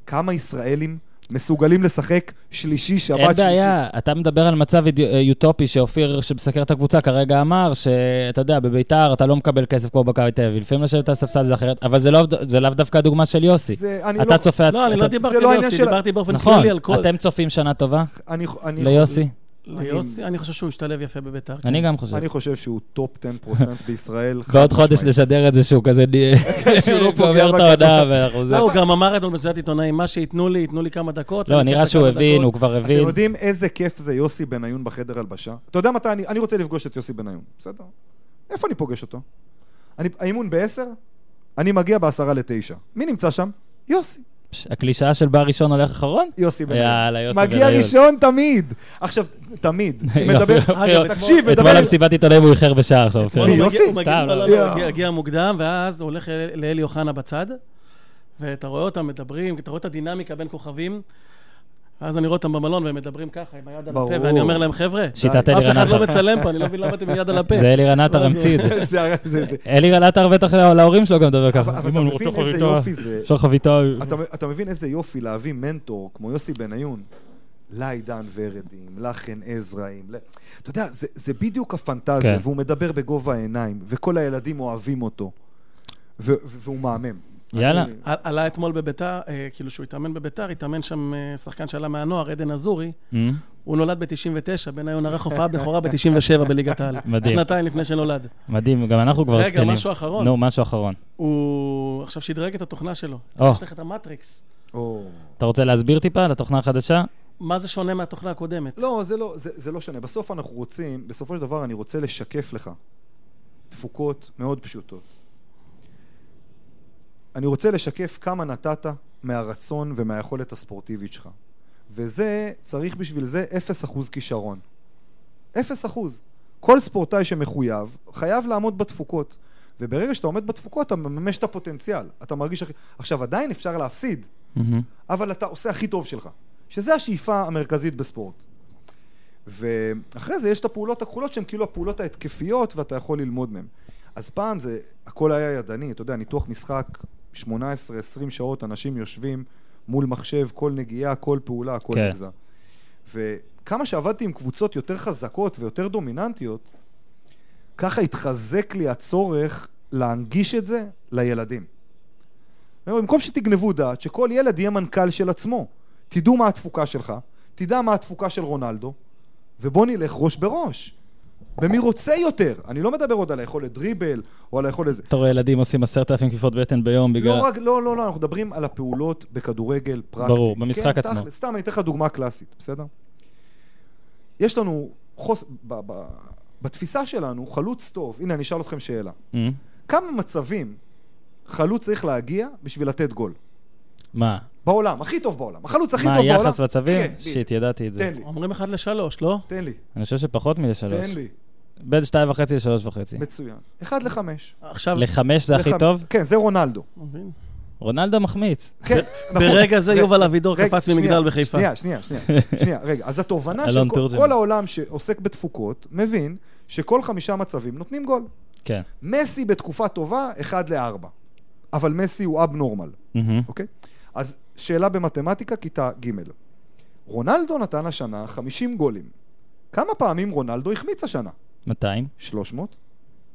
כמה ישראלים מסוגלים לשחק שלישי, שבת, שלישי. אין בעיה, אתה מדבר על מצב יוטופי שאופיר שבסקר את הקבוצה כרגע אמר, שאתה יודע, בביתר אתה לא מקבל כסף כמו בקווי תל אביב, לפעמים לשבת את הספסל זה אחרת, אבל זה לא, זה לא דווקא הדוגמה של יוסי. אתה צופה... לא, אני לא דיברתי ליוסי, דיברתי באופן כללי על כל... נכון, אתם צופים שנה טובה ליוסי? ליוסי, אני חושב שהוא השתלב יפה בביתר. אני גם חושב. אני חושב שהוא טופ עשרה אחוז בישראל. ועוד חודש לשדר את זה שהוא כזה גומר את ההודעה. הוא גם אמר את זה במסיבת עיתונאים, מה שיתנו לי, יתנו לי כמה דקות. לא, נראה שהוא הבין, הוא כבר הבין. אתם יודעים איזה כיף זה יוסי בניון בחדר הלבשה? אתה יודע מתי, אני רוצה לפגוש את יוסי בניון. בסדר? איפה אני פוגש אותו? האימון בעשר? אני מגיע בעשרה לתשע. מי נמצא שם? יוסי. הקלישאה של בא ראשון הולך אחרון? יוסי בניון. מגיע ראשון תמיד. עכשיו, תמיד. תקשיב, אתמול המסיבת עיתונאים הוא איחר בשעה עכשיו. יוסי? הוא מגיע מוקדם, ואז הוא הולך לאלי אוחנה בצד, ואתה רואה אותם מדברים, אתה רואה את הדינמיקה בין כוכבים, ואז אני רואה אותם במלון, והם מדברים ככה, עם היד על הפה, ואני אומר להם, חבר'ה, אף אחד לא מצלם פה, אני לא מבין למה אתם עם יד על הפה. זה אלי רנטר המציא את זה. אלי רנטר בטח להורים שלו גם דבר ככה. אבל אתה מבין איזה יופי זה. אפשר חביתה. אתה מבין איזה יופי להביא מנטור, כמו יוסי בניון, לעידן ורדים, לחן עזראים. אתה יודע, זה בדיוק הפנטזיה, והוא מדבר בגובה העיניים, וכל הילדים אוהבים אותו, והוא מהמם. יאללה. עלה אתמול בביתר, כאילו שהוא התאמן בביתר, התאמן שם שחקן שעלה מהנוער, עדן עזורי, הוא נולד ב-תשעים ותשע, בניון ערך הופעה בכורה ב-תשעים ושבע בליגת העל. מדהים. שנתיים לפני שנולד. מדהים, גם אנחנו כבר זקנים. רגע, משהו אחרון. נו, משהו אחרון. הוא עכשיו שדרג את התוכנה שלו. יש לך את המטריקס. אתה רוצה להסביר טיפה על התוכנה החדשה? מה זה שונה מהתוכנה הקודמת? לא, זה לא שונה. בסוף אנחנו רוצים, בסופו של דבר אני רוצה לשקף לך תפוקות מאוד פשוטות. אני רוצה לשקף כמה נתת מהרצון ומהיכולת הספורטיבית שלך. וזה, צריך בשביל זה אפס אחוז כישרון. אפס אחוז. כל ספורטאי שמחויב, חייב לעמוד בתפוקות. וברגע שאתה עומד בתפוקות, אתה ממש את הפוטנציאל. אתה מרגיש... עכשיו, עדיין אפשר להפסיד, אבל אתה עושה הכי טוב שלך. שזה השאיפה המרכזית בספורט. ואחרי זה יש את הפעולות הכחולות, שהן כאילו הפעולות ההתקפיות, ואתה יכול ללמוד מהן. אז פעם זה, הכל היה ידני. אתה יודע, ניתוח משחק... שמונה עשרה עשרים שעות אנשים יושבים מול מחשב, כל נגיעה, כל פעולה, הכל נגזה. וכמה שעבדתי עם קבוצות יותר חזקות ויותר דומיננטיות, ככה התחזק לי הצורך להנגיש את זה לילדים. במקום שתגנבו דעת, שכל ילד יהיה מנכ"ל של עצמו. תדעו מה התפוקה שלך, תדע מה התפוקה של רונלדו, ובוא נלך ראש בראש. במי רוצה יותר. אני לא מדבר עוד על היכולת דריבל, או על היכולת זה. אתה רואה, ילדים עושים עשרת אלפים כיפות בטן ביום, בגלל... לא, רק, לא, לא, לא, אנחנו מדברים על הפעולות בכדורגל פרקטי. ברור, במשחק כן, עצמו. תח, סתם, אני אתן לך דוגמה קלאסית, בסדר? יש לנו, חוס, ב, ב, ב, בתפיסה שלנו, חלוץ טוב, הנה, אני אשאל אתכם שאלה. Mm-hmm. כמה מצבים חלוץ צריך להגיע בשביל לתת גול? מה? בעולם, הכי טוב בעולם. החלוץ הכי טוב בעולם. מה, יחס מצבים? שיט, ידעתי את זה. אומרים אחד לשלוש, לא? תן לי. אני חושב שפחות מלשלוש. תן לי. בין שתיים וחצי לשלוש וחצי. מצוין. אחד לחמש. לחמש זה הכי טוב? כן, זה רונלדו. רונלדו מחמיץ. ברגע זה יובל אבידור קפץ ממגדל בחיפה. שנייה, שנייה, שנייה. רגע, אז התובנה של כל העולם שעוסק בתפוקות, מבין שכל חמישה מצבים נותנים גול. כן. מסי בתקופה טובה, אחד לארבע. אבל מסי הוא אבנורמל. אוקיי? אז שאלה במתמטיקה, כיתה ג' רונלדו נתן השנה חמישים גולים. כמה פעמים רונלדו החמיץ השנה? מאתיים. שלוש מאות.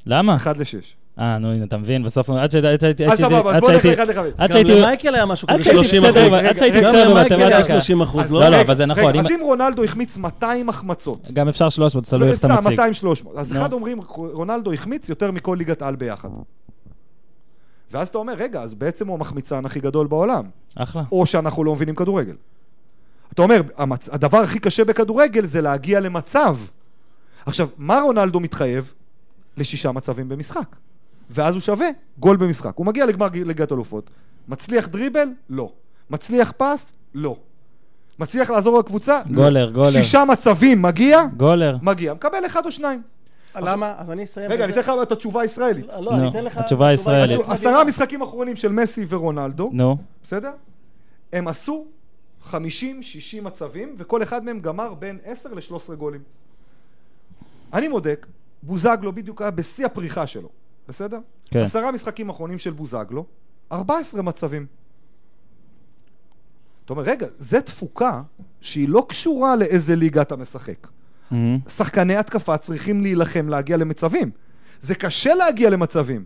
למה? אחד לשש. אה, נו, הנה, אתה מבין, בסוף... עד שהייתי... אז סבבה, אז בוא נחל אחד לחמש. עד שהייתי... גם למייקל היה משהו כזה שלושים אחוז. עד שהייתי בסדר במתמטיקה. היה שלושים אחוז, לא? לא, לא, אבל זה נכון. אז אם רונלדו החמיץ מאתיים החמצות... גם אפשר שלוש מאות, תלוי איך אתה מציג. מאתיים שלוש מאות. אז אחד אומרים, רונלדו החמיץ יותר מכל ליגת העל ביחד. ואז אתה אומר, רגע, אז בעצם הוא המחמיצן הכי גדול בעולם. אחלה. או שאנחנו לא מבינים כדורגל. אתה אומר, המצ... הדבר הכי קשה בכדורגל זה להגיע למצב. עכשיו, מה רונלדו מתחייב? לשישה מצבים במשחק. ואז הוא שווה גול במשחק. הוא מגיע לגמר ליגת אלופות. מצליח דריבל? לא. מצליח פס? לא. מצליח לעזור לקבוצה? גולר, לא. גולר. שישה מצבים מגיע? גולר. מגיע. מקבל אחד או שניים. למה? אז אני אסיים... רגע, אני אתן לך את התשובה הישראלית. לא, אני אתן לך... התשובה הישראלית. עשרה משחקים אחרונים של מסי ורונלדו, בסדר? הם עשו חמישים שישים מצבים, וכל אחד מהם גמר בין עשר לשלוש עשרה גולים. אני מודק, בוזגלו בדיוק היה בשיא הפריחה שלו, בסדר? עשרה משחקים אחרונים של בוזגלו, ארבעה עשר מצבים. אתה אומר, רגע, זה תפוקה שהיא לא קשורה לאיזה ליגה אתה משחק. Mm-hmm. שחקני התקפה צריכים להילחם, להגיע למצבים. זה קשה להגיע למצבים.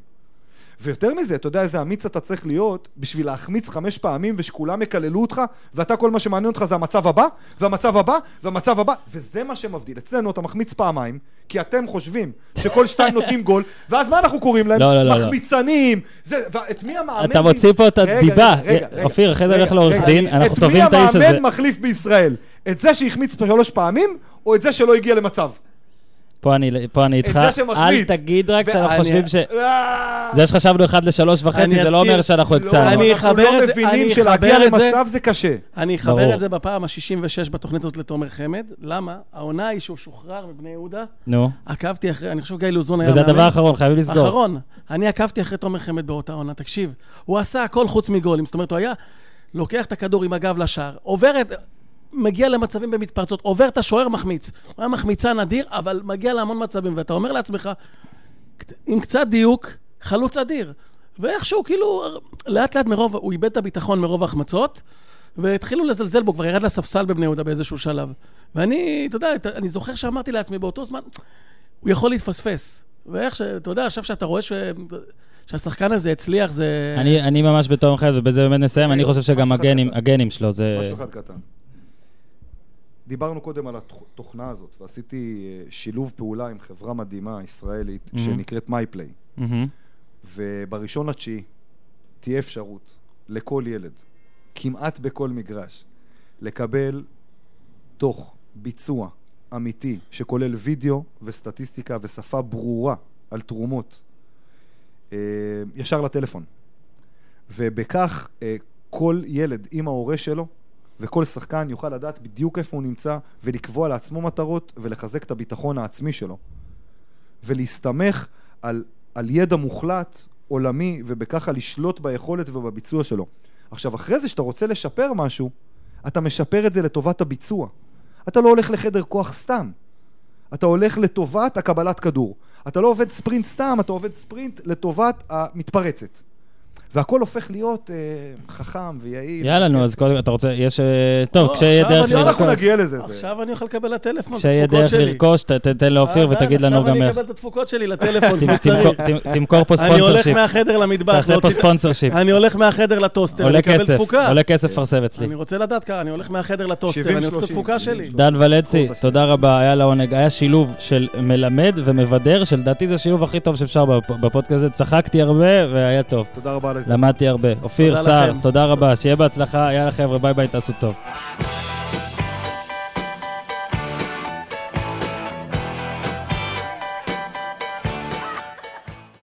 ויותר מזה, אתה יודע איזה אמיץ אתה צריך להיות בשביל להחמיץ חמש פעמים ושכולם יקללו אותך, ואתה כל מה שמעניין אותך זה המצב הבא, והמצב הבא, והמצב הבא, וזה מה שמבדיל. אצלנו אתה מחמיץ פעמיים, כי אתם חושבים שכל שתיים נותנים גול, ואז מה אנחנו קוראים להם? לא, לא, מחמיצנים. זה, ואת מי המאמן... אתה מוציא פה את הדיבה. אופיר, אחרי זה הולך לעורך דין, אנחנו טובים את האיש הזה. את מי המאמן מחליף בישראל? את זה שהחמיץ שלוש פעמים, או את זה שלא הגיע למצב? פה אני, פה אני איתך, אל תגיד רק שאנחנו חושבים ש... זה שחשבנו אחד לשלוש וחצי, זה לא אומר שאנחנו הקצנו. אנחנו לא מבינים שלהגיע למצב זה קשה. אני אחבר את זה בפעם ה-שישים ושש בתוכנית הזאת לתומר חמד. למה? העונה היא שהוא שוחרר מבני יהודה. נו. עקבתי אחרי, אני חושב גיא לוזון היה... וזה הדבר האחרון, חייבים לסגור. האחרון. אני עקבתי אחרי תומר חמד באותה עונה, תקשיב. הוא עשה הכל חוץ מגולים. זאת אומרת, הוא היה לוקח את הכדור עם הגב לשער, עוברת... מגיע למצבים במתפרצות, עובר את השוער מחמיץ. הוא היה מחמיצה נדיר, אבל מגיע להמון מצבים, ואתה אומר לעצמך, עם קצת דיוק, חלוץ אדיר. ואיכשהו, כאילו, לאט לאט מרוב, הוא איבד את הביטחון מרוב ההחמצות, והתחילו לזלזל בו, כבר ירד לספסל בבני יהודה באיזשהו שלב. ואני, אתה יודע, אני זוכר שאמרתי לעצמי באותו זמן, הוא יכול להתפספס. ואיך, אתה יודע, עכשיו שאתה רואה ש... שהשחקן הזה הצליח, זה... אני, אני ממש בתום אחד, ובזה באמת נסיים, אני חושב שגם הגנים, הגנים שלו, זה... משהו אחד קטן. דיברנו קודם על התוכנה הזאת, ועשיתי שילוב פעולה עם חברה מדהימה ישראלית, mm-hmm. שנקראת MyPlay. Mm-hmm. ובראשון התשיעי תהיה אפשרות לכל ילד, כמעט בכל מגרש, לקבל תוך ביצוע אמיתי, שכולל וידאו וסטטיסטיקה ושפה ברורה על תרומות, ישר לטלפון. ובכך כל ילד עם ההורה שלו, וכל שחקן יוכל לדעת בדיוק איפה הוא נמצא, ולקבוע לעצמו מטרות, ולחזק את הביטחון העצמי שלו. ולהסתמך על, על ידע מוחלט, עולמי, ובכך לשלוט ביכולת ובביצוע שלו. עכשיו, אחרי זה שאתה רוצה לשפר משהו, אתה משפר את זה לטובת הביצוע. אתה לא הולך לחדר כוח סתם. אתה הולך לטובת הקבלת כדור. אתה לא עובד ספרינט סתם, אתה עובד ספרינט לטובת המתפרצת. והכל הופך להיות חכם ויעיל. יאללה, נו, אז אתה רוצה, יש... טוב, כשיהיה דרך... עכשיו אנחנו נגיע לזה. עכשיו אני אוכל לקבל לטלפון, כשיהיה דרך לרכוש, תתן לאופיר ותגיד לנו גם... עכשיו אני אקבל את התפוקות שלי לטלפון, תמכור פה ספונסרשיפ. אני הולך מהחדר למטבח. תעשה פה ספונסרשיפ. אני הולך מהחדר לטוסטר, אני אקבל תפוקה. עולה כסף פרסב אצלי. אני רוצה לדעת ככה, אני הולך מהחדר לטוסטר, אני רוצה את התפוקה שלי. דן ולצי, תודה רבה, היה לעונג. היה שילוב של מלמד ומבדר, שלדעתי זה שילוב הכי טוב שאפשר בפודקאסט. צחקתי הרבה והיה טוב. תודה רבה. למדתי הרבה. אופיר סער, תודה רבה, שיהיה בהצלחה, יאללה חבר'ה, ביי ביי, תעשו טוב.